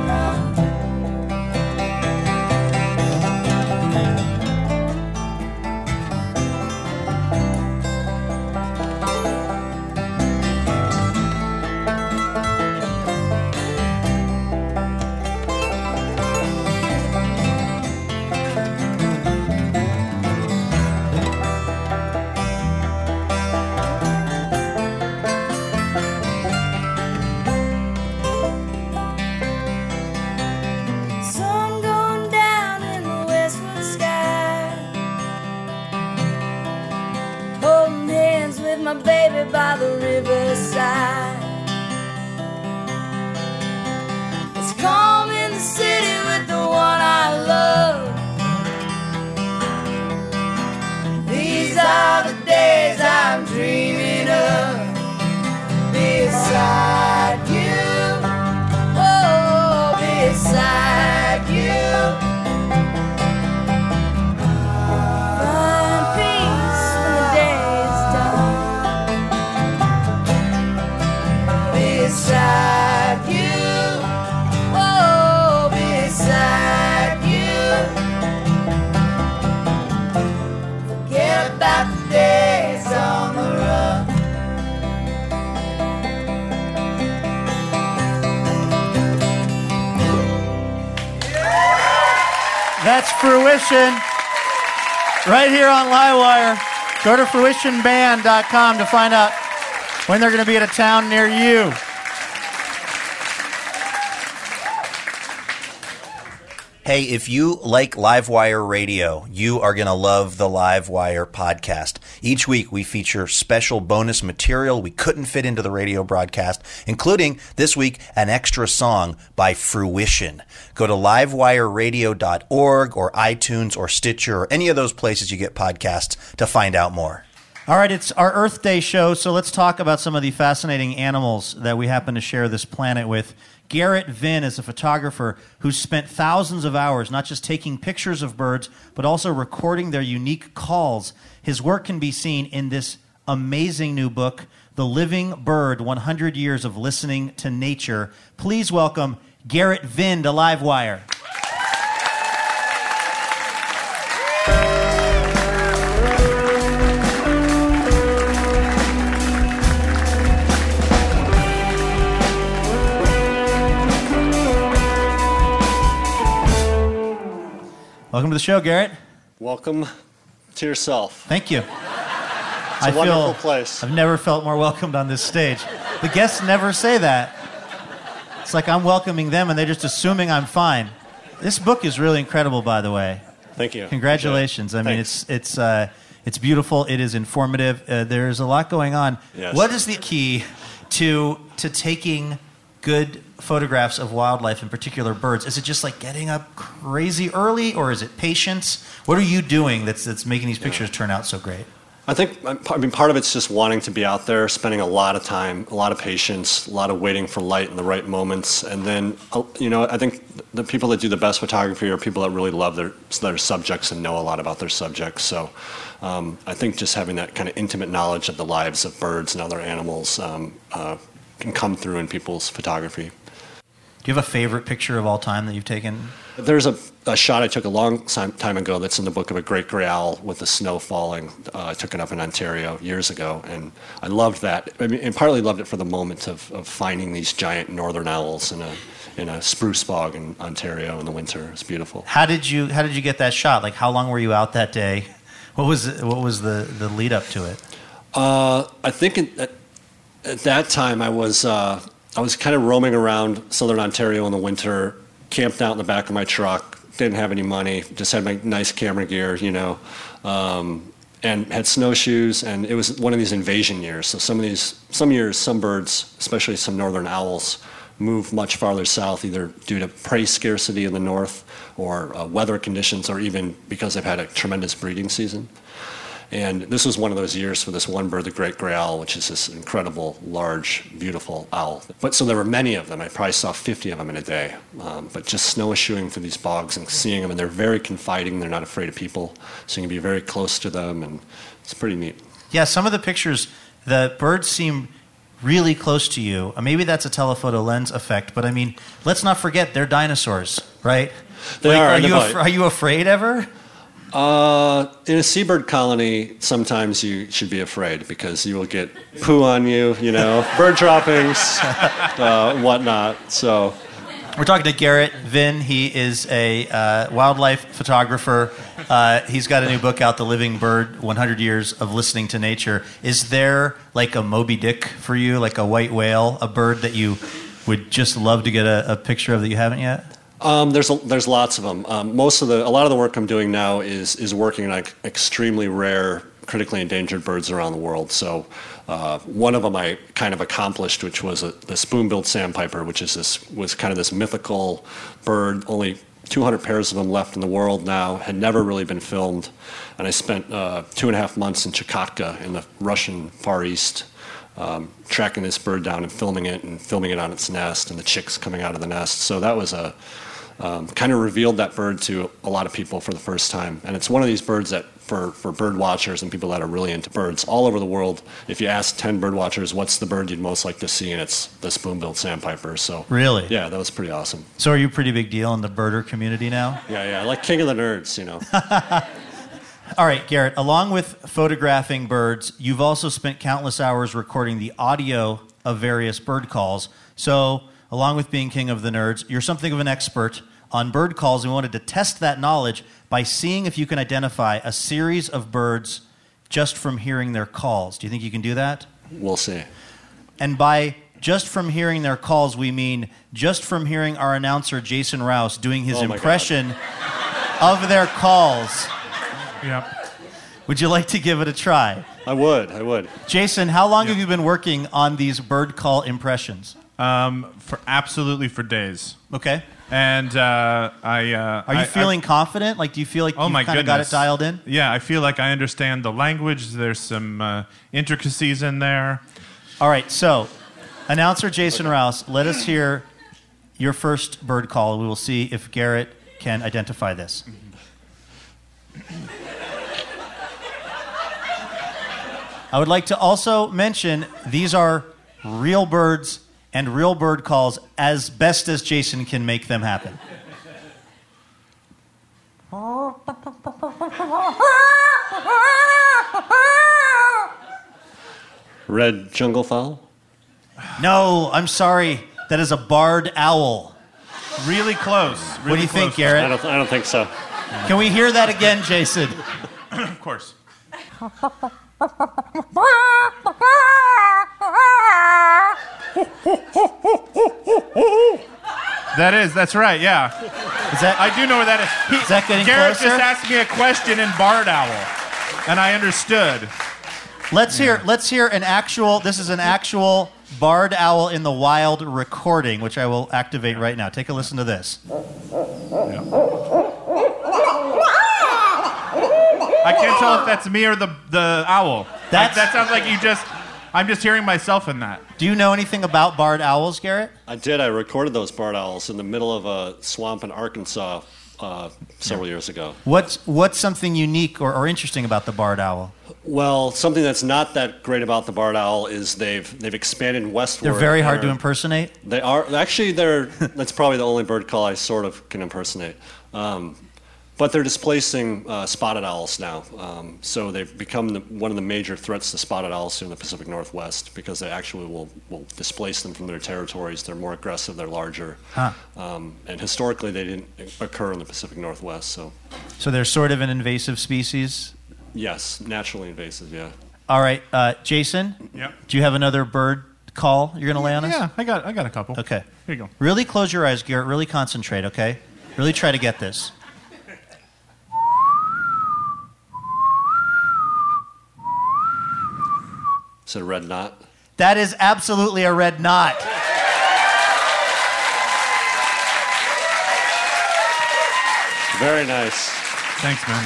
My baby by the riverside. It's calm in the city with the one I love. These are the days I'm dreaming of. Beside you, oh, beside you. Beside you, oh, beside you. Forget about the days on the run. That's Fruition, right here on LiveWire. Go to fruition band dot com to find out when they're going to be at a town near you. Hey, if you like LiveWire Radio, you are going to love the LiveWire podcast. Each week, we feature special bonus material we couldn't fit into the radio broadcast, including this week, an extra song by Fruition. Go to livewire radio dot org or iTunes or Stitcher or any of those places you get podcasts to find out more. All right, it's our Earth Day show, so let's talk about some of the fascinating animals that we happen to share this planet with. Garrett Vynn is a photographer who's spent thousands of hours not just taking pictures of birds, but also recording their unique calls. His work can be seen in this amazing new book, The Living Bird, one hundred years of Listening to Nature. Please welcome Garrett Vynn to LiveWire. Welcome to the show, Garrett. Welcome to yourself. Thank you. It's I a wonderful feel, place. I've never felt more welcomed on this stage. The guests never say that. It's like I'm welcoming them and they're just assuming I'm fine. This book is really incredible, by the way. Thank you. Congratulations. I mean, Thanks. it's it's uh, it's beautiful. It is informative. Uh, there's a lot going on. Yes. What is the key to to taking good photographs of wildlife, in particular birds? Is it just like getting up crazy early, or is it patience? What are you doing that's that's making these pictures yeah. turn out so great? I think I mean part of it's just wanting to be out there, spending a lot of time, a lot of patience, a lot of waiting for light in the right moments, and then you know I think the people that do the best photography are people that really love their their subjects and know a lot about their subjects. So um, I think just having that kind of intimate knowledge of the lives of birds and other animals. Um, uh, can come through in people's photography. Do you have a favorite picture of all time that you've taken? There's a, a shot I took a long time ago that's in the book of a great gray owl with the snow falling. Uh, I took it up in Ontario years ago, and I loved that. I mean, and partly loved it for the moment of, of finding these giant northern owls in a in a spruce bog in Ontario in the winter. It's beautiful. How did you How did you get that shot? Like, how long were you out that day? What was the, What was the, the lead up to it? Uh, I think. It, it, At that time, I was uh, I was kind of roaming around southern Ontario in the winter, camped out in the back of my truck, didn't have any money, just had my nice camera gear, you know, um, and had snowshoes, and it was one of these invasion years. So some of these, some years, some birds, especially some northern owls, move much farther south, either due to prey scarcity in the north, or uh, weather conditions, or even because they've had a tremendous breeding season. And this was one of those years for this one bird, the great gray owl, which is this incredible, large, beautiful owl. But so there were many of them. I probably saw fifty of them in a day. Um, but just snowshoeing through these bogs and seeing them, and they're very confiding. They're not afraid of people, so you can be very close to them, and it's pretty neat. Yeah, some of the pictures, the birds seem really close to you. Maybe that's a telephoto lens effect, but I mean, let's not forget they're dinosaurs, right? They like, are. Are you, af- are you afraid ever? Uh, in a seabird colony, sometimes you should be afraid because you will get poo on you, you know, bird droppings, uh, whatnot. So, we're talking to Garrett Vynn. He is a uh, wildlife photographer. Uh, he's got a new book out, The Living Bird: one hundred years of Listening to Nature. Is there like a Moby Dick for you, like a white whale, a bird that you would just love to get a, a picture of that you haven't yet? Um, there's a, there's lots of them. Um, most of the a lot of the work I'm doing now is is working on extremely rare, critically endangered birds around the world. So uh, one of them I kind of accomplished, which was a, the spoon-billed sandpiper, which is this was kind of this mythical bird. Only two hundred pairs of them left in the world now. Had never really been filmed, and I spent uh, two and a half months in Chukotka in the Russian Far East. Um, tracking this bird down and filming it and filming it on its nest and the chicks coming out of the nest. So that was a um, kind of revealed that bird to a lot of people for the first time. And it's one of these birds that for, for bird watchers and people that are really into birds all over the world, if you ask ten bird watchers, what's the bird you'd most like to see? And it's the spoon-billed sandpiper. So really? Yeah, that was pretty awesome. So are you a pretty big deal in the birder community now? Yeah, yeah, like king of the nerds, you know. All right, Garrett, along with photographing birds, you've also spent countless hours recording the audio of various bird calls. So, along with being king of the nerds, you're something of an expert on bird calls, and we wanted to test that knowledge by seeing if you can identify a series of birds just from hearing their calls. Do you think you can do that? We'll see. And by just from hearing their calls, we mean just from hearing our announcer, Jason Rouse, doing his oh impression God. of their calls. Yep. Would you like to give it a try? I would, I would. Jason, how long yep. have you been working on these bird call impressions? Um, for absolutely for days. Okay. And uh, I... Uh, Are you I, feeling I, confident? Like, do you feel like oh you've kind of got it dialed in? Yeah, I feel like I understand the language. There's some uh, intricacies in there. All right, so, announcer Jason okay. Rouse, let us hear your first bird call. We will see if Garrett can identify this. I would like to also mention these are real birds and real bird calls as best as Jason can make them happen. Red jungle fowl? No, I'm sorry. That is a barred owl. Really close. Really what do you close. think, Garrett? I don't, I don't think so. Can we hear that again, Jason? Of course. That is, that's right, yeah. Is that, I do know where that is. He, is that getting Garrett closer? Just asked me a question in barred owl, and I understood. Let's yeah. hear. Let's hear an actual. This is an actual barred owl in the wild recording, which I will activate right now. Take a listen to this. Yeah. I can't tell if that's me or the the owl. That's, like, that sounds like you just... I'm just hearing myself in that. Do you know anything about barred owls, Garrett? I did. I recorded those barred owls in the middle of a swamp in Arkansas uh, several years ago. What's what's something unique or, or interesting about the barred owl? Well, something that's not that great about the barred owl is they've they've expanded westward. They're very hard to impersonate. They are actually. They're that's probably the only bird call I sort of can impersonate. Um, But they're displacing uh, spotted owls now, um, so they've become the, one of the major threats to spotted owls here in the Pacific Northwest because they actually will, will displace them from their territories. They're more aggressive, they're larger, huh. um, and historically they didn't occur in the Pacific Northwest. So, so they're sort of an invasive species? Yes, naturally invasive, yeah. All right, uh, Jason, yep. do you have another bird call you're going to lay on us? Yeah, I got, I got a couple. Okay. Here you go. Really close your eyes, Garrett, really concentrate, okay? Really try to get this. Is it a red knot? That is absolutely a red knot. Very nice. Thanks, man.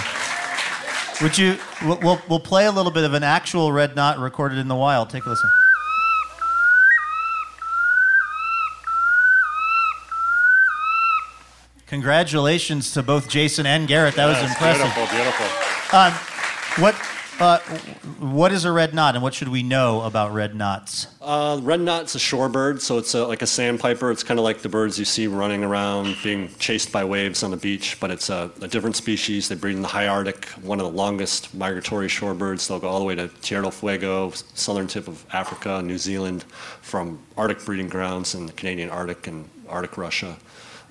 Would you? We'll we'll play a little bit of an actual red knot recorded in the wild. Take a listen. Congratulations to both Jason and Garrett. That yes, was impressive. Beautiful, beautiful. Um, what? Uh, what is a red knot, and what should we know about red knots? Uh, red knot's a shorebird, so it's a, like a sandpiper. It's kind of like the birds you see running around, being chased by waves on the beach, but it's a, a different species. They breed in the high Arctic, one of the longest migratory shorebirds. They'll go all the way to Tierra del Fuego, southern tip of Africa, New Zealand, from Arctic breeding grounds in the Canadian Arctic and Arctic Russia.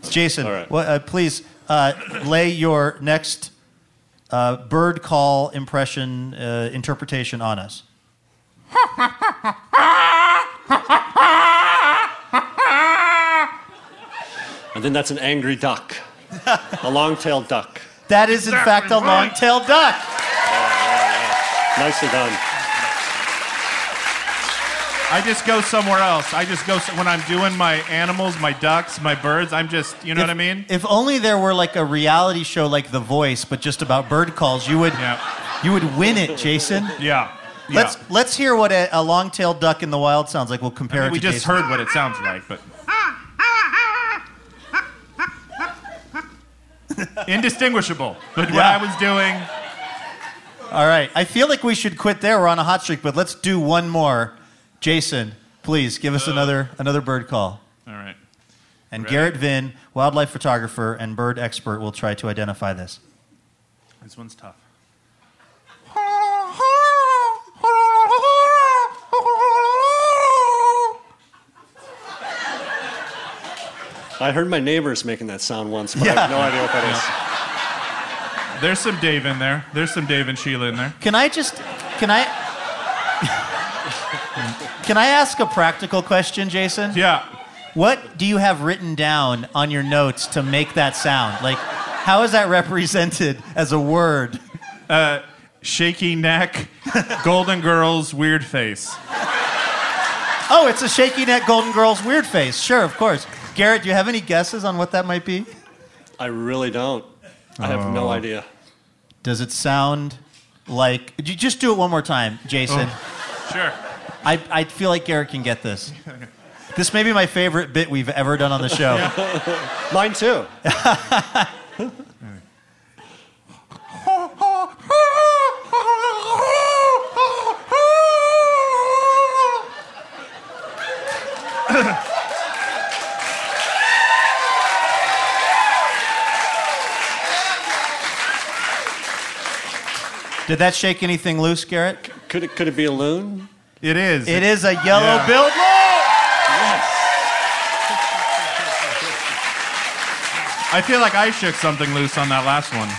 Jason, all right. well, uh, please uh, lay your next... Uh, bird call impression uh, interpretation on us. And then that's an angry duck, a long-tailed duck. That is, in that fact, a right. long-tailed duck. Yeah, yeah, yeah. Nicely done. I just go somewhere else. I just go so- when I'm doing my animals, my ducks, my birds. I'm just, you know if, what I mean? If only there were like a reality show like The Voice, but just about bird calls, you would, yeah. you would win it, Jason. Yeah. yeah. Let's let's hear what a, a long-tailed duck in the wild sounds like. We'll compare I mean, it. We to just Jason. heard what it sounds like, but indistinguishable. But yeah. what I was doing. All right. I feel like we should quit there. We're on a hot streak, but let's do one more. Jason, please give us uh, another another bird call. All right. And Ready? Garrett Vynn, wildlife photographer and bird expert, will try to identify this. This one's tough. I heard my neighbors making that sound once, but yeah. I have no idea what that is. There's some Dave in there. There's some Dave and Sheila in there. Can I just... Can I... Can I ask a practical question, Jason? Yeah. What do you have written down on your notes to make that sound? Like, how is that represented as a word? Uh, shaky neck, Golden Girls, weird face. Oh, it's a shaky neck, Golden Girls, weird face. Sure, of course. Garrett, do you have any guesses on what that might be? I really don't. I have oh. no idea. Does it sound like... Just do it one more time, Jason. Oh. Sure. I, I feel like Garrett can get this. This may be my favorite bit we've ever done on the show. Mine too. Did that shake anything loose, Garrett? C- could it could it be a loon? It is. It is a yellow-billed yeah. loon. Yes. I feel like I shook something loose on that last one.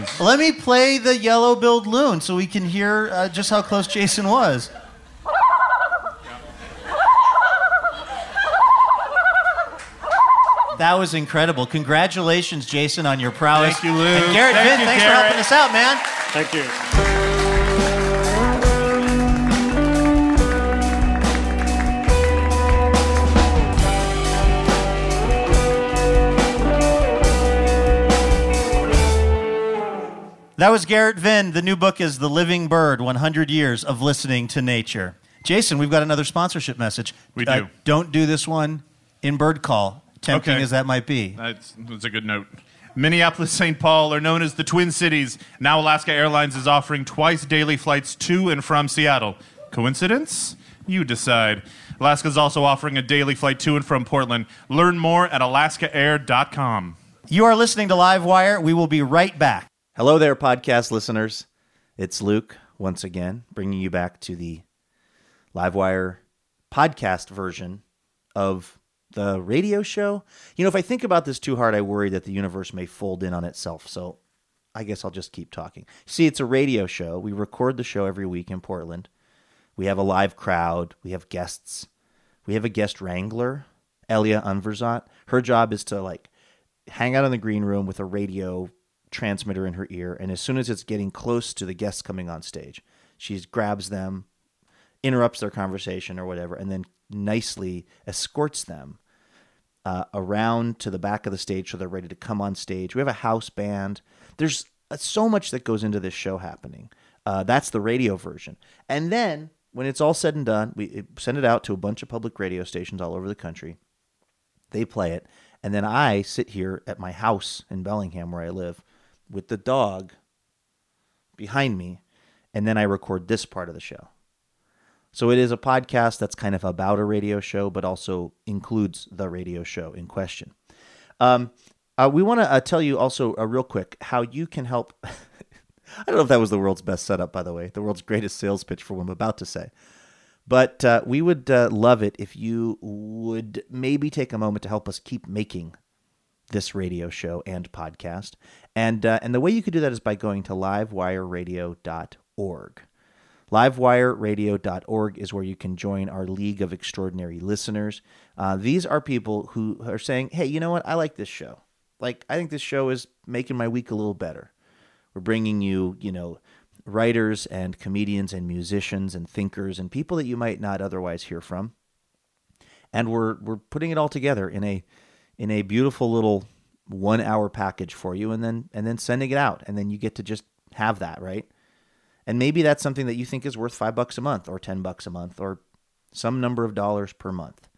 Oops. Let me play the yellow-billed loon so we can hear uh, just how close Jason was. That was incredible. Congratulations, Jason, on your prowess. Thank you, Luke. And Garrett Vynn, thanks Garrett. for helping us out, man. Thank you. That was Garrett Vynn. The new book is The Living Bird, one hundred years of Listening to Nature. Jason, we've got another sponsorship message. We do. Uh, don't do this one in bird call. Tempting okay. as that might be. That's, that's a good note. Minneapolis, Saint Paul are known as the Twin Cities. Now Alaska Airlines is offering twice daily flights to and from Seattle. Coincidence? You decide. Alaska is also offering a daily flight to and from Portland. Learn more at alaska air dot com. You are listening to LiveWire. We will be right back. Hello there, podcast listeners. It's Luke once again, bringing you back to the LiveWire podcast version of the radio show. You know, if I think about this too hard, I worry that the universe may fold in on itself. So I guess I'll just keep talking. See, it's a radio show. We record the show every week in Portland. We have a live crowd. We have guests. We have a guest wrangler, Elia Unverzant. Her job is to, like, hang out in the green room with a radio transmitter in her ear. And as soon as it's getting close to the guests coming on stage, she grabs them, interrupts their conversation or whatever, and then nicely escorts them uh, around to the back of the stage so they're ready to come on stage. We have a house band. There's so much that goes into this show happening. Uh, that's the radio version. And then when it's all said and done, we send it out to a bunch of public radio stations all over the country. They play it. And then I sit here at my house in Bellingham where I live with the dog behind me. And then I record this part of the show. So it is a podcast that's kind of about a radio show, but also includes the radio show in question. Um, uh, we want to uh, tell you also uh, real quick how you can help. I don't know if that was the world's best setup, by the way, the world's greatest sales pitch for what I'm about to say. But uh, we would uh, love it if you would maybe take a moment to help us keep making this radio show and podcast. And, uh, and the way you could do that is by going to livewire radio dot org. livewire radio dot org is where you can join our League of Extraordinary Listeners. Uh, these are people who are saying, hey, you know what? I like this show. Like, I think this show is making my week a little better. We're bringing you, you know, writers and comedians and musicians and thinkers and people that you might not otherwise hear from. And we're we're putting it all together in a in a beautiful little one-hour package for you and then and then sending it out. And then you get to just have that, right? And maybe that's something that you think is worth five bucks a month or ten bucks a month or some number of dollars per month.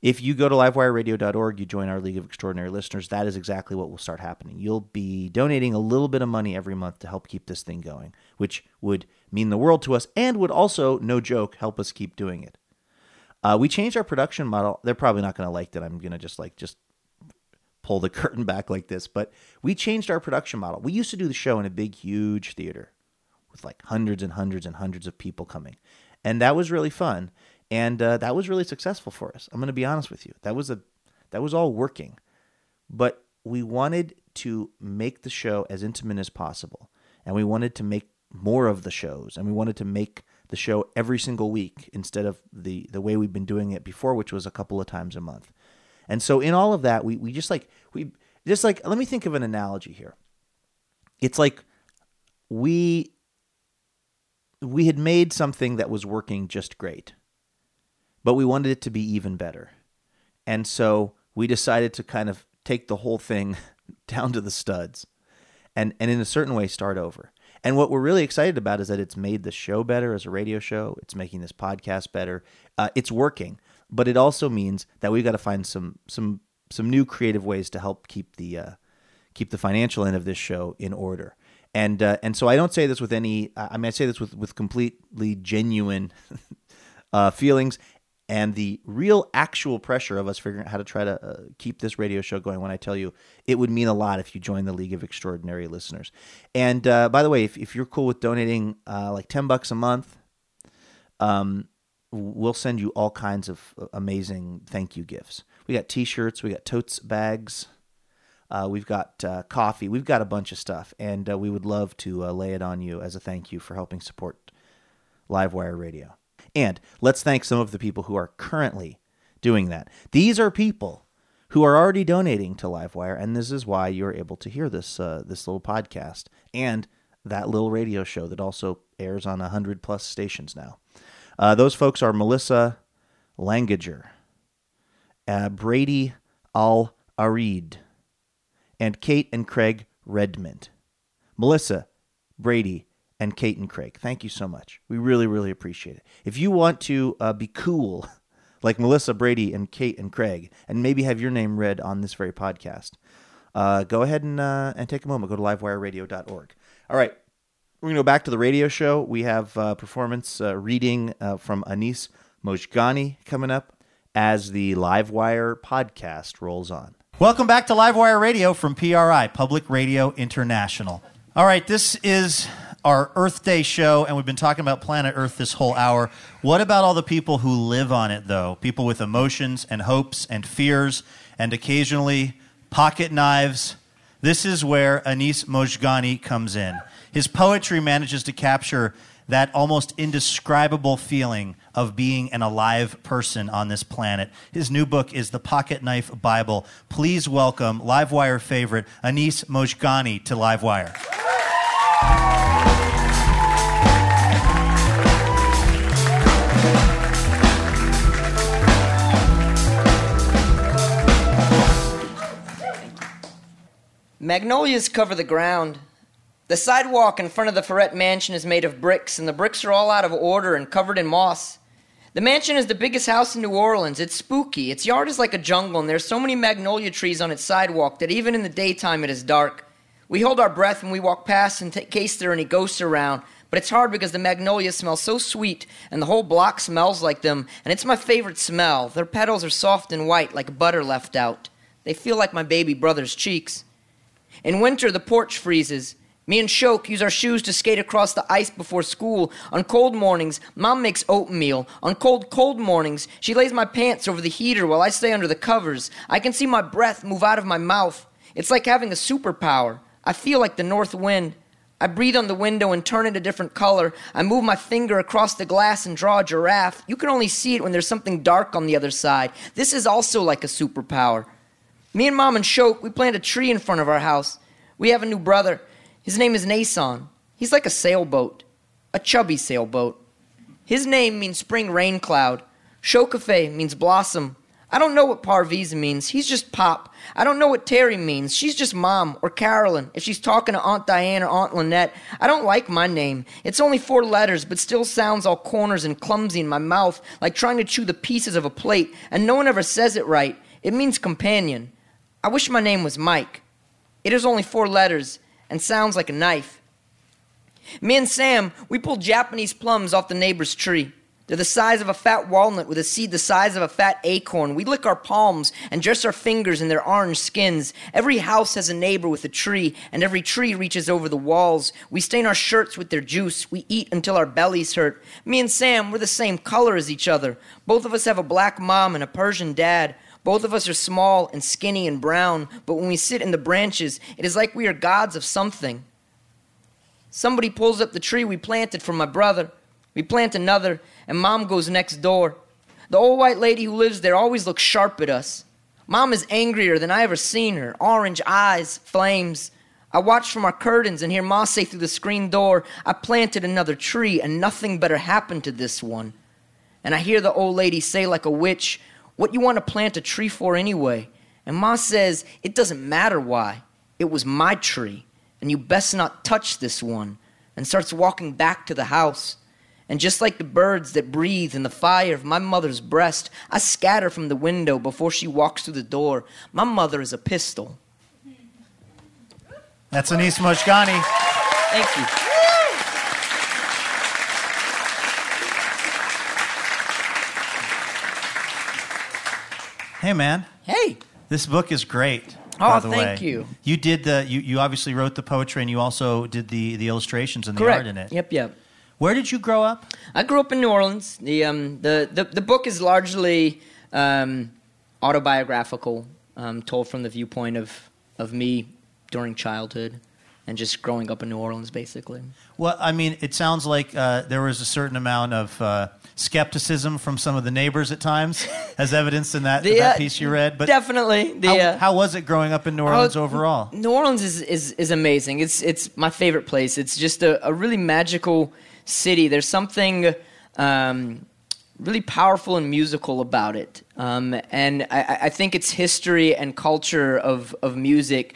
If you go to livewire radio dot org, you join our League of Extraordinary Listeners, that is exactly what will start happening. You'll be donating a little bit of money every month to help keep this thing going, which would mean the world to us and would also, no joke, help us keep doing it. Uh, we changed our production model. They're probably not going to like that. I'm going to just like just pull the curtain back like this. But we changed our production model. We used to do the show in a big, huge theater with like hundreds and hundreds and hundreds of people coming. And that was really fun. And uh, that was really successful for us. I'm going to be honest with you. That was a that was all working. But we wanted to make the show as intimate as possible. And we wanted to make more of the shows. And we wanted to make the show every single week instead of the, the way we've been doing it before, which was a couple of times a month. And so in all of that, we, we just like, we just like, let me think of an analogy here. It's like we, we had made something that was working just great, but we wanted it to be even better. And so we decided to kind of take the whole thing down to the studs and, and in a certain way start over. And what we're really excited about is that it's made the show better as a radio show. It's making this podcast better. Uh, it's working, but it also means that we've got to find some some some new creative ways to help keep the uh, keep the financial end of this show in order. And uh, and so I don't say this with any. I mean, I say this with with completely genuine uh, feelings. And the real actual pressure of us figuring out how to try to uh, keep this radio show going, when I tell you it would mean a lot if you join the League of Extraordinary Listeners. And uh, by the way, if, if you're cool with donating uh, like ten bucks a month, um, we'll send you all kinds of amazing thank you gifts. We got T-shirts. We got totes bags. Uh, we've got uh, coffee. We've got a bunch of stuff. And uh, we would love to uh, lay it on you as a thank you for helping support LiveWire Radio. And let's thank some of the people who are currently doing that. These are people who are already donating to LiveWire, and this is why you're able to hear this uh, this little podcast and that little radio show that also airs on one hundred plus stations now. Uh, those folks are Melissa Langager, uh, Brady Al-Arid, and Kate and Craig Redmond. Melissa, Brady, and Kate and Craig, thank you so much. We really, really appreciate it. If you want to uh, be cool, like Melissa, Brady, and Kate and Craig, and maybe have your name read on this very podcast, uh, go ahead and uh, and take a moment. Go to livewire radio dot org. All right, we're going to go back to the radio show. We have uh, performance uh, reading uh, from Anis Mojgani coming up as the LiveWire podcast rolls on. Welcome back to LiveWire Radio from P R I, Public Radio International. All right, this is our Earth Day show, and we've been talking about planet Earth this whole hour. What about all the people who live on it, though? People with emotions and hopes and fears and occasionally pocket knives. This is where Anis Mojgani comes in. His poetry manages to capture that almost indescribable feeling of being an alive person on this planet. His new book is The Pocket Knife Bible. Please welcome LiveWire favorite Anis Mojgani to LiveWire. Magnolias cover the ground. The sidewalk in front of the Ferret Mansion is made of bricks, and the bricks are all out of order and covered in moss. The mansion is the biggest house in New Orleans. It's spooky. Its yard is like a jungle, and there's so many magnolia trees on its sidewalk that even in the daytime it is dark. We hold our breath when we walk past in t- case there are any ghosts around, but it's hard because the magnolias smell so sweet, and the whole block smells like them, and it's my favorite smell. Their petals are soft and white like butter left out. They feel like my baby brother's cheeks. In winter, the porch freezes. Me and Shoke use our shoes to skate across the ice before school. On cold mornings, Mom makes oatmeal. On cold, cold mornings, she lays my pants over the heater while I stay under the covers. I can see my breath move out of my mouth. It's like having a superpower. I feel like the north wind. I breathe on the window and turn it a different color. I move my finger across the glass and draw a giraffe. You can only see it when there's something dark on the other side. This is also like a superpower. Me and Mom and Shoke, we plant a tree in front of our house. We have a new brother. His name is Nason. He's like a sailboat, a chubby sailboat. His name means spring rain cloud. Shokafe means blossom. I don't know what Parviz means. He's just Pop. I don't know what Terry means. She's just Mom or Carolyn, if she's talking to Aunt Diane or Aunt Lynette. I don't like my name. It's only four letters, but still sounds all corners and clumsy in my mouth, like trying to chew the pieces of a plate, and no one ever says it right. It means companion. I wish my name was Mike. It is only four letters and sounds like a knife. Me and Sam, we pull Japanese plums off the neighbor's tree. They're the size of a fat walnut with a seed the size of a fat acorn. We lick our palms and dress our fingers in their orange skins. Every house has a neighbor with a tree, and every tree reaches over the walls. We stain our shirts with their juice. We eat until our bellies hurt. Me and Sam, we're the same color as each other. Both of us have a black mom and a Persian dad. Both of us are small and skinny and brown, but when we sit in the branches, it is like we are gods of something. Somebody pulls up the tree we planted for my brother. We plant another, and Mom goes next door. The old white lady who lives there always looks sharp at us. Mom is angrier than I ever seen her. Orange eyes, flames. I watch from our curtains and hear Ma say through the screen door, I planted another tree, and nothing better happened to this one. And I hear the old lady say like a witch, what you want to plant a tree for anyway? And Ma says, it doesn't matter why. It was my tree, and you best not touch this one. And starts walking back to the house. And just like the birds that breathe in the fire of my mother's breast, I scatter from the window before she walks through the door. My mother is a pistol. That's Anis Mojgani. Thank you. Hey, man. Hey. This book is great. Oh, thank way. you. You did the. You, you obviously wrote the poetry, and you also did the the illustrations and the Correct. art in it. Yep, yep. Where did you grow up? I grew up in New Orleans. The um the the, the book is largely um, autobiographical, um, told from the viewpoint of of me during childhood and just growing up in New Orleans, basically. Well, I mean, it sounds like uh, there was a certain amount of uh, skepticism from some of the neighbors at times, as evidenced in that, the, that uh, piece you read. But definitely. The, how, uh, how was it growing up in New Orleans uh, overall? New Orleans is, is, is amazing. It's, it's my favorite place. It's just a, a really magical city. There's something um, really powerful and musical about it. Um, and I, I think its history and culture of, of music,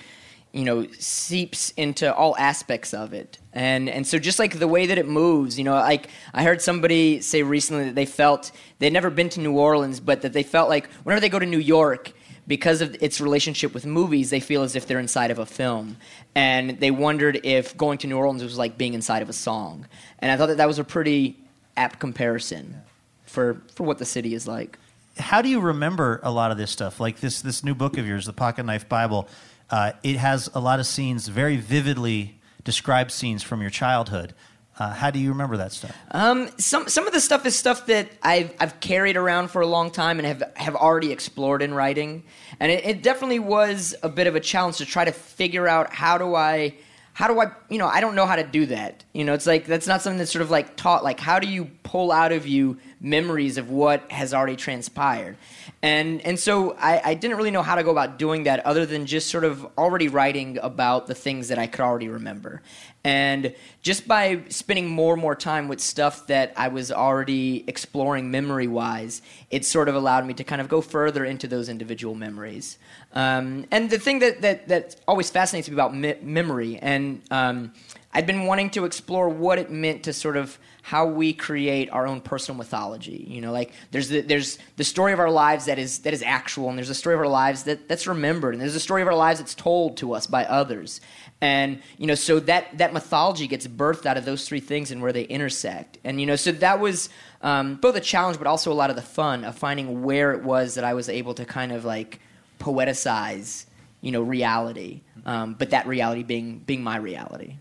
you know, seeps into all aspects of it. And and so just like the way that it moves, you know, like I heard somebody say recently that they felt, they'd never been to New Orleans, but that they felt like whenever they go to New York, because of its relationship with movies, they feel as if they're inside of a film. And they wondered if going to New Orleans was like being inside of a song. And I thought that that was a pretty apt comparison for, for what the city is like. How do you remember a lot of this stuff? Like this this new book of yours, The Pocket Knife Bible, Uh, it has a lot of scenes, very vividly described scenes from your childhood. Uh, how do you remember that stuff? Um, some some of the stuff is stuff that I've I've carried around for a long time and have, have already explored in writing. And it, it definitely was a bit of a challenge to try to figure out how do I how do I you know I don't know how to do that. You know, it's like that's not something that's sort of like taught. Like how do you pull out of you memories of what has already transpired? And and so I, I didn't really know how to go about doing that other than just sort of already writing about the things that I could already remember. And just by spending more and more time with stuff that I was already exploring memory-wise, it sort of allowed me to kind of go further into those individual memories. Um, and the thing that, that, that always fascinates me about me- memory, and um, I'd been wanting to explore what it meant to sort of how we create our own personal mythology. You know, like there's the, there's the story of our lives that is that is actual, and there's the story of our lives that, that's remembered, and there's the story of our lives that's told to us by others. And, you know, so that, that mythology gets birthed out of those three things and where they intersect. And, you know, so that was um, both a challenge but also a lot of the fun of finding where it was that I was able to kind of like poeticize, you know, reality, um, but that reality being being my reality.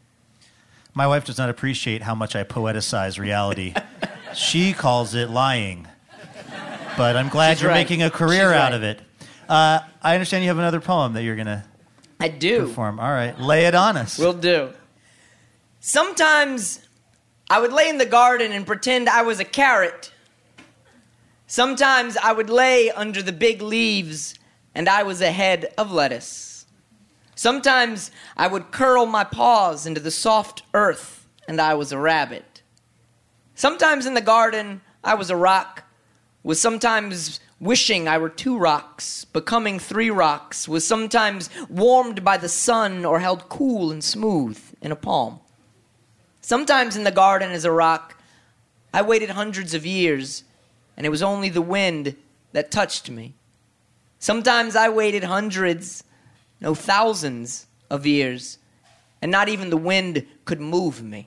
My wife does not appreciate how much I poeticize reality. She calls it lying. But I'm glad She's you're right. making a career She's out right. of it. Uh, I understand you have another poem that you're going to I do. perform. All right. Lay it on us. Will do. Sometimes I would lay in the garden and pretend I was a carrot. Sometimes I would lay under the big leaves and I was a head of lettuce. Sometimes I would curl my paws into the soft earth, and I was a rabbit. Sometimes in the garden, I was a rock, was sometimes wishing I were two rocks, becoming three rocks, was sometimes warmed by the sun or held cool and smooth in a palm. Sometimes in the garden as a rock, I waited hundreds of years, and it was only the wind that touched me. Sometimes I waited hundreds No, thousands of years, and not even the wind could move me.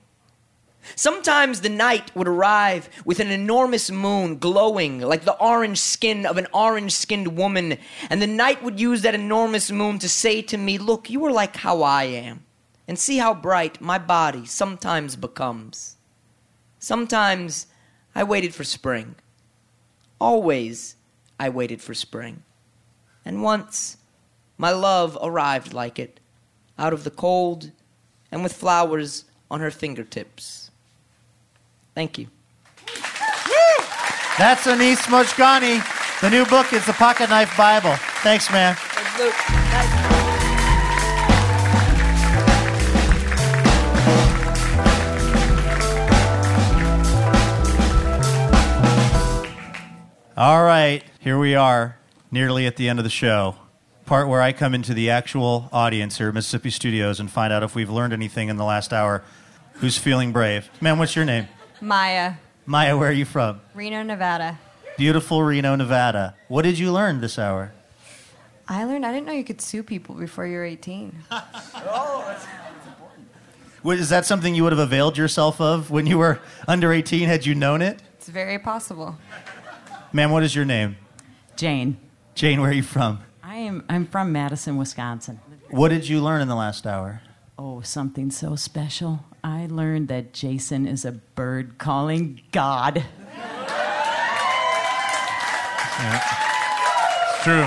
Sometimes the night would arrive with an enormous moon glowing like the orange skin of an orange-skinned woman, and the night would use that enormous moon to say to me, look, you are like how I am, and see how bright my body sometimes becomes. Sometimes I waited for spring. Always I waited for spring. And once my love arrived like it, out of the cold and with flowers on her fingertips. Thank you. That's Anis Mojgani. The new book is The Pocket Knife Bible. Thanks, man. Thanks, Luke. Thanks. All right, here we are, nearly at the end of the show. Part where I come into the actual audience here at Mississippi Studios and find out if we've learned anything in the last hour. Who's feeling brave? Ma'am, what's your name? Maya. Maya, where are you from? Reno, Nevada. Beautiful Reno, Nevada. What did you learn this hour? I learned I didn't know you could sue people before you were eighteen. Oh, that's, that's important. What, is that something you would have availed yourself of when you were under eighteen had you known it? It's very possible. Ma'am, what is your name? Jane. Jane, where are you from? I am, I'm from Madison, Wisconsin. What did you learn in the last hour? Oh, something so special. I learned that Jason is a bird calling God. Yeah. It's true.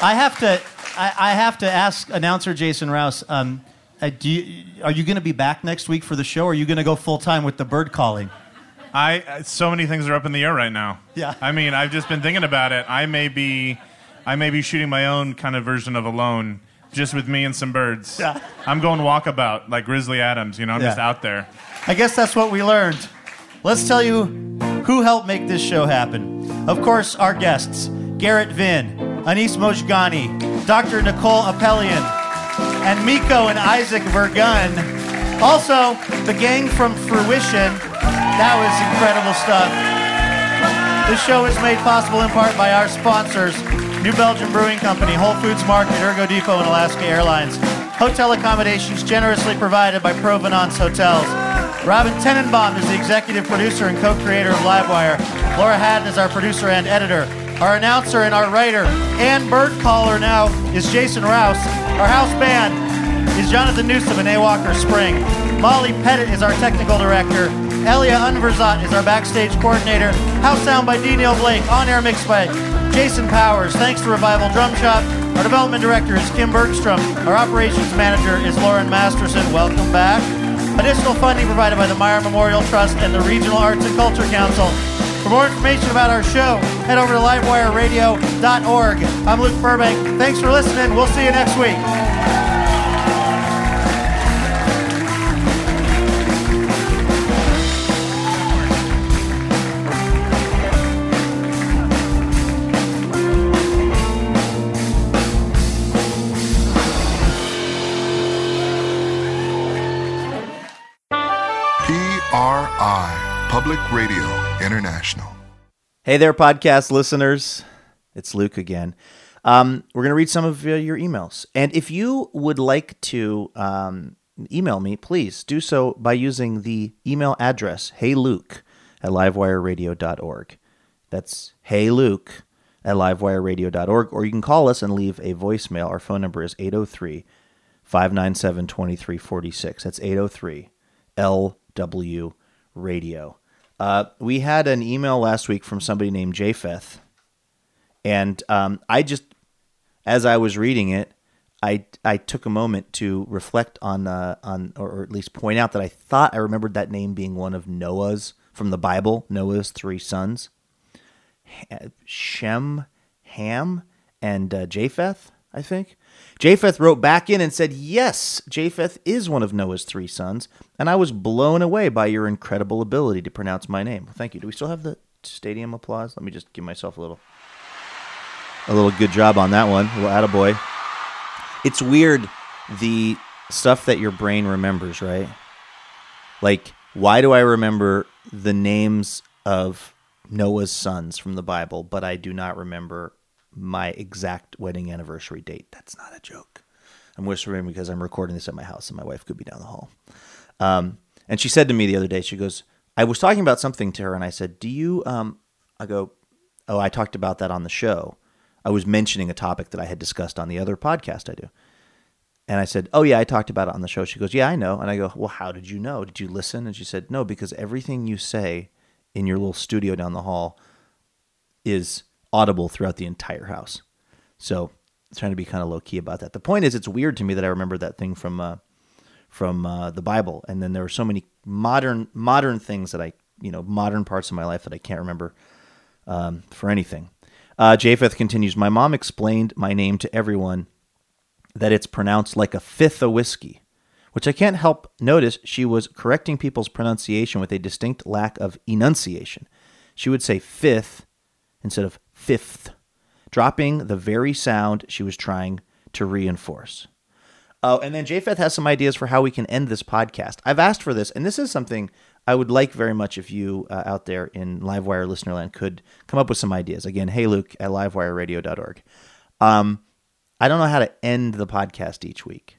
I have to, I, I have to ask announcer Jason Rouse, um, uh, do you, are you going to be back next week for the show, or are you going to go full-time with the bird calling? I so many things are up in the air right now. Yeah. I mean, I've just been thinking about it. I may be, I may be shooting my own kind of version of Alone, just with me and some birds. Yeah. I'm going walkabout like Grizzly Adams. You know, I'm yeah. just out there. I guess that's what we learned. Let's tell you who helped make this show happen. Of course, our guests: Garrett Vynn, Anis Mojgani, Doctor Nicole Apelian, and Miko and Isaac Vergun. Also, the gang from Fruition. That was incredible stuff. This show is made possible in part by our sponsors: New Belgium Brewing Company, Whole Foods Market, Ergo Depot, and Alaska Airlines. Hotel accommodations generously provided by Provenance Hotels. Robin Tenenbaum is the executive producer and co-creator of LiveWire. Laura Haddon is our producer and editor. Our announcer and our writer and bird caller now is Jason Rouse. Our house band is Jonathan Newsom and Awalker Spring. Molly Pettit is our technical director. Elia Unverzat is our backstage coordinator. House sound by D. Neil Blake. On-air mixed by Jason Powers. Thanks to Revival Drum Shop. Our development director is Kim Bergstrom. Our operations manager is Lauren Masterson. Welcome back. Additional funding provided by the Meyer Memorial Trust and the Regional Arts and Culture Council. For more information about our show, head over to livewire radio dot org. I'm Luke Burbank. Thanks for listening. We'll see you next week. Public Radio International. Hey there, podcast listeners. It's Luke again. Um, we're going to read some of uh, your emails. And if you would like to um, email me, please do so by using the email address hey luke at livewire radio dot org. That's hey luke at livewire radio dot org. Or you can call us and leave a voicemail. Our phone number is eight oh three, five nine seven, two three four six. That's eight oh three L W radio. Uh, we had an email last week from somebody named Japheth, and um, I just, as I was reading it, I I took a moment to reflect on uh, on or at least point out that I thought I remembered that name being one of Noah's from the Bible, Noah's three sons, Shem, Ham, and uh, Japheth. I think Japheth wrote back in and said, yes, Japheth is one of Noah's three sons, and I was blown away by your incredible ability to pronounce my name. Well, thank you. Do we still have the stadium applause? Let me just give myself a little a little good job on that one. A little attaboy. It's weird, the stuff that your brain remembers, right? Like, why do I remember the names of Noah's sons from the Bible, but I do not remember my exact wedding anniversary date? That's not a joke. I'm whispering because I'm recording this at my house and my wife could be down the hall. Um, and she said to me the other day, she goes, I was talking about something to her and I said, do you, um, I go, oh, I talked about that on the show. I was mentioning a topic that I had discussed on the other podcast I do. And I said, oh yeah, I talked about it on the show. She goes, yeah, I know. And I go, well, how did you know? Did you listen? And she said, no, because everything you say in your little studio down the hall is audible throughout the entire house. So trying to be kind of low key about that. The point is, it's weird to me that I remember that thing from uh, from uh, the Bible, and then there were so many modern modern things that I you know, modern parts of my life that I can't remember um, for anything. Uh, Japheth continues, my mom explained my name to everyone that it's pronounced like a fifth of whiskey, which I can't help notice she was correcting people's pronunciation with a distinct lack of enunciation. She would say fifth instead of fifth, dropping the very sound she was trying to reinforce. Oh, and then Japheth has some ideas for how we can end this podcast. I've asked for this, and this is something I would like very much if you uh, out there in LiveWire Listenerland could come up with some ideas. Again, hey, Luke at livewire radio dot org. Um, I don't know how to end the podcast each week.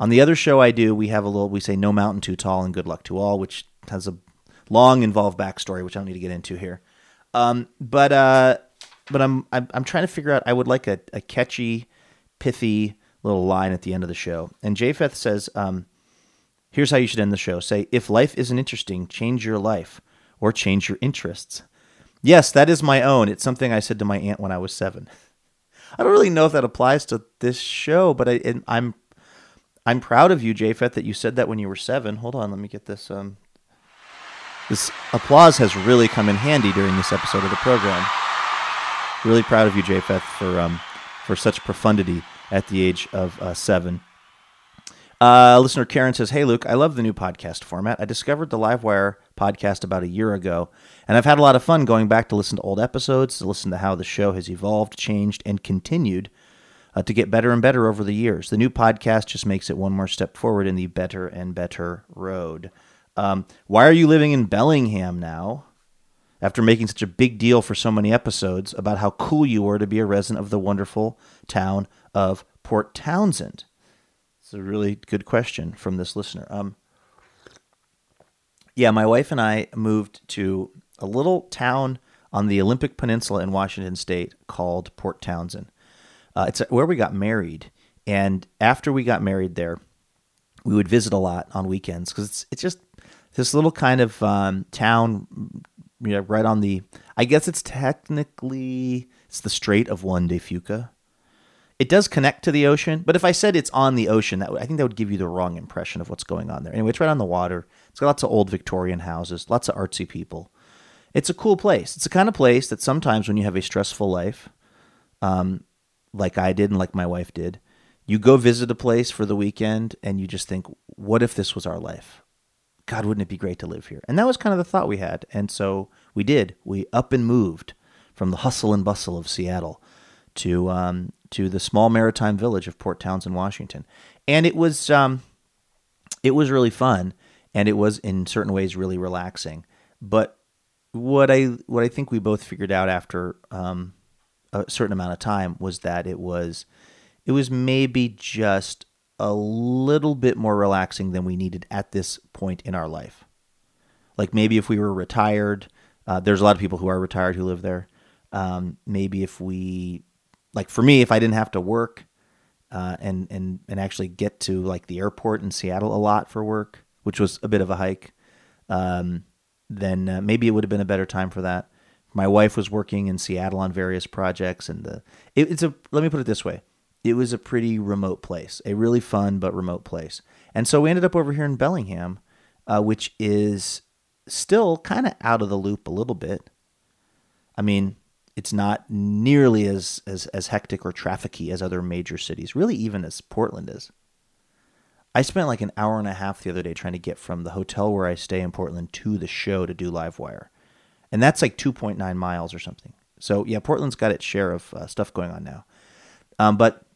On the other show I do, we have a little, we say no mountain too tall and good luck to all, which has a long involved backstory, which I don't need to get into here. Um, but uh, but I'm, I'm I'm trying to figure out, I would like a, a catchy, pithy little line at the end of the show. And Japheth says, um, here's how you should end the show. Say, if life isn't interesting, change your life or change your interests. Yes, that is my own. It's something I said to my aunt when I was seven. I don't really know if that applies to this show, but I, I'm I'm proud of you, Japheth, that you said that when you were seven. Hold on, let me get this. Um, this applause has really come in handy during this episode of the program. Really proud of you, Japheth, for um, for such profundity at the age of uh, seven. Uh, listener Karen says, hey, Luke, I love the new podcast format. I discovered the LiveWire podcast about a year ago, and I've had a lot of fun going back to listen to old episodes, to listen to how the show has evolved, changed, and continued uh, to get better and better over the years. The new podcast just makes it one more step forward in the better and better road. Um, why are you living in Bellingham now after making such a big deal for so many episodes about how cool you were to be a resident of the wonderful town of Port Townsend? It's a really good question from this listener. Um, yeah, my wife and I moved to a little town on the Olympic Peninsula in Washington State called Port Townsend. Uh, it's where we got married, and after we got married there, we would visit a lot on weekends because it's it's just this little kind of um, town, you know, right on the. I guess it's technically it's the Strait of Juan de Fuca. It does connect to the ocean, but if I said it's on the ocean, that I think that would give you the wrong impression of what's going on there. Anyway, it's right on the water. It's got lots of old Victorian houses, lots of artsy people. It's a cool place. It's the kind of place that sometimes when you have a stressful life, um, like I did and like my wife did, you go visit a place for the weekend and you just think, what if this was our life? God, wouldn't it be great to live here? And that was kind of the thought we had. And so we did. We up and moved from the hustle and bustle of Seattle to... Um, to the small maritime village of Port Townsend, Washington. And it was um, it was really fun, and it was in certain ways really relaxing. But what I what I think we both figured out after um, a certain amount of time was that it was it was maybe just a little bit more relaxing than we needed at this point in our life. Like maybe if we were retired, uh, there's a lot of people who are retired who live there. Um, maybe if we... Like for me, if I didn't have to work uh, and, and and actually get to like the airport in Seattle a lot for work, which was a bit of a hike, um, then uh, maybe it would have been a better time for that. My wife was working in Seattle on various projects, and the it, it's a let me put it this way: it was a pretty remote place, a really fun but remote place. And so we ended up over here in Bellingham, uh, which is still kind of out of the loop a little bit. I mean. It's not nearly as, as as hectic or trafficy as other major cities, really even as Portland is. I spent like an hour and a half the other day trying to get from the hotel where I stay in Portland to the show to do LiveWire. And that's like two point nine miles or something. So yeah, Portland's got its share of uh, stuff going on now. Um, but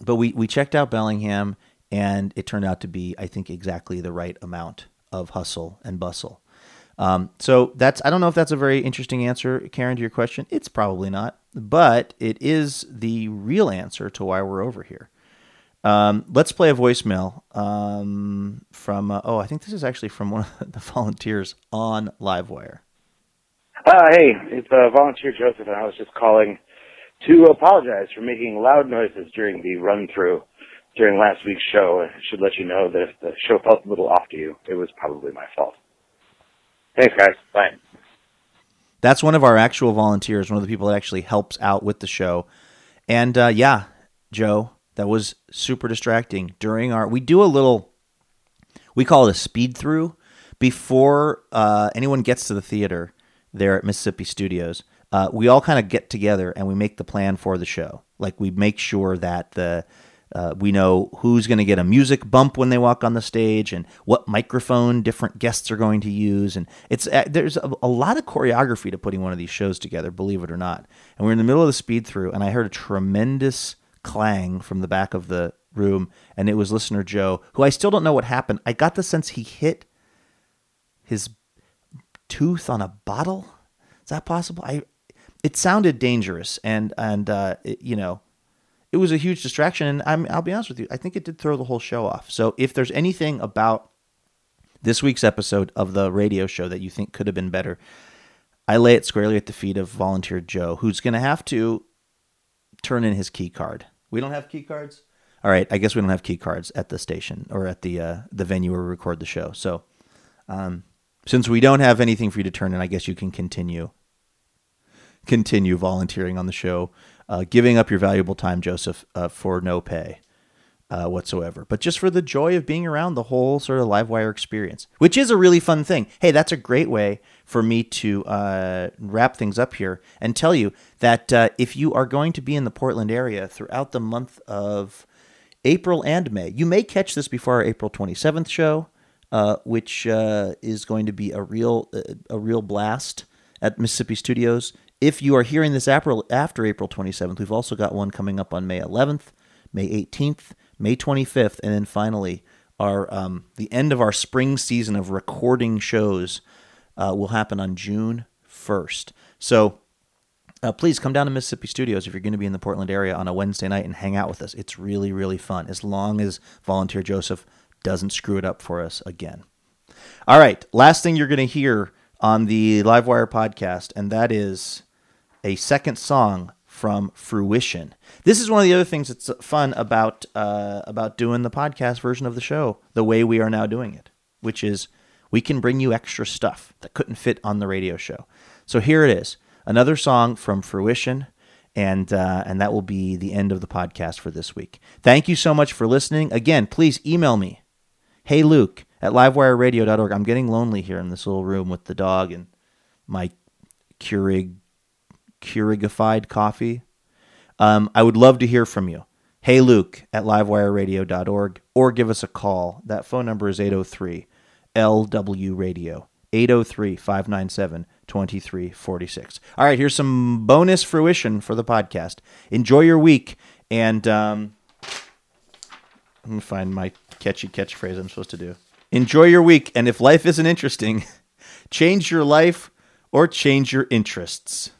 but we, we checked out Bellingham, and it turned out to be, I think, exactly the right amount of hustle and bustle. Um, so that's, I don't know if that's a very interesting answer, Karen, to your question. It's probably not, but it is the real answer to why we're over here. Um, let's play a voicemail, um, from, uh, oh, I think this is actually from one of the volunteers on LiveWire. Uh, hey, it's uh, volunteer Joseph, and I was just calling to apologize for making loud noises during the run through during last week's show. I should let you know that if the show felt a little off to you, it was probably my fault. Thanks, guys. Bye. That's one of our actual volunteers, one of the people that actually helps out with the show. And uh, yeah, Joe, that was super distracting during our. We do a little, we call it a speed through, before uh, anyone gets to the theater there at Mississippi Studios, uh, we all kind of get together and we make the plan for the show. Like, we make sure that the uh, we know who's going to get a music bump when they walk on the stage, and what microphone different guests are going to use. And it's uh, there's a, a lot of choreography to putting one of these shows together, believe it or not. And we're in the middle of the speed through, and I heard a tremendous clang from the back of the room, and it was listener Joe, who I still don't know what happened. I got the sense he hit his tooth on a bottle. Is that possible? I. It sounded dangerous, and and uh, it, you know, it was a huge distraction. And I'm, I'll be honest with you, I think it did throw the whole show off. So if there's anything about this week's episode of the radio show that you think could have been better, I lay it squarely at the feet of volunteer Joe, who's going to have to turn in his key card. We don't have key cards. All right, I guess we don't have key cards at the station or at the uh, the venue where we record the show. So um, since we don't have anything for you to turn in, I guess you can continue. Continue volunteering on the show, uh, giving up your valuable time, Joseph, uh, for no pay uh, whatsoever, but just for the joy of being around the whole sort of LiveWire experience, which is a really fun thing. Hey, that's a great way for me to uh, wrap things up here and tell you that uh, if you are going to be in the Portland area throughout the month of April and May, you may catch this before our April twenty-seventh show, uh, which uh, is going to be a real a real blast at Mississippi Studios. If you are hearing this April, after April twenty-seventh, we've also got one coming up on May eleventh, May eighteenth, May twenty-fifth, and then finally our um, the end of our spring season of recording shows uh, will happen on June first. So uh, please come down to Mississippi Studios if you're going to be in the Portland area on a Wednesday night and hang out with us. It's really, really fun, as long as Volunteer Joseph doesn't screw it up for us again. All right, last thing you're going to hear on the LiveWire podcast, and that is a second song from Fruition. This is one of the other things that's fun about uh, about doing the podcast version of the show the way we are now doing it, which is we can bring you extra stuff that couldn't fit on the radio show. So here it is, another song from Fruition, and uh, and that will be the end of the podcast for this week. Thank you so much for listening. Again, please email me, hey Luke at livewire radio dot org. I'm getting lonely here in this little room with the dog and my Keurig Keurigified coffee. Um, I would love to hear from you. Hey, Luke at livewire radio dot org, or give us a call. That phone number is eight oh three L W radio, eight oh three, five nine seven, two three four six. All right, here's some bonus Fruition for the podcast. Enjoy your week, and um, I'm going to find my catchy catchphrase I'm supposed to do. Enjoy your week, and if life isn't interesting, change your life or change your interests.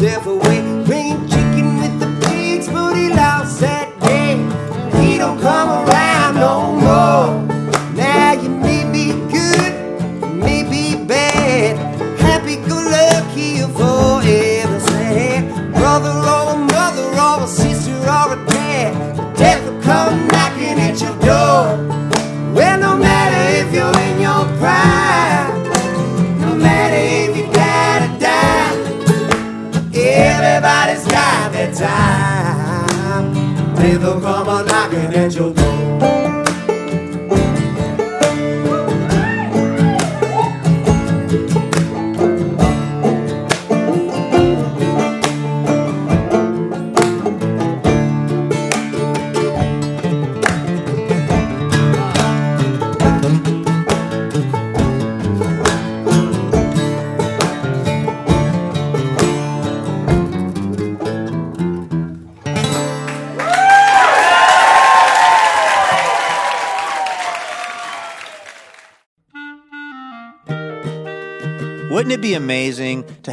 Away, bring chicken with the pigs, but he lost that day. He Everybody's got their time. People come a knocking at your door. Wouldn't it be amazing to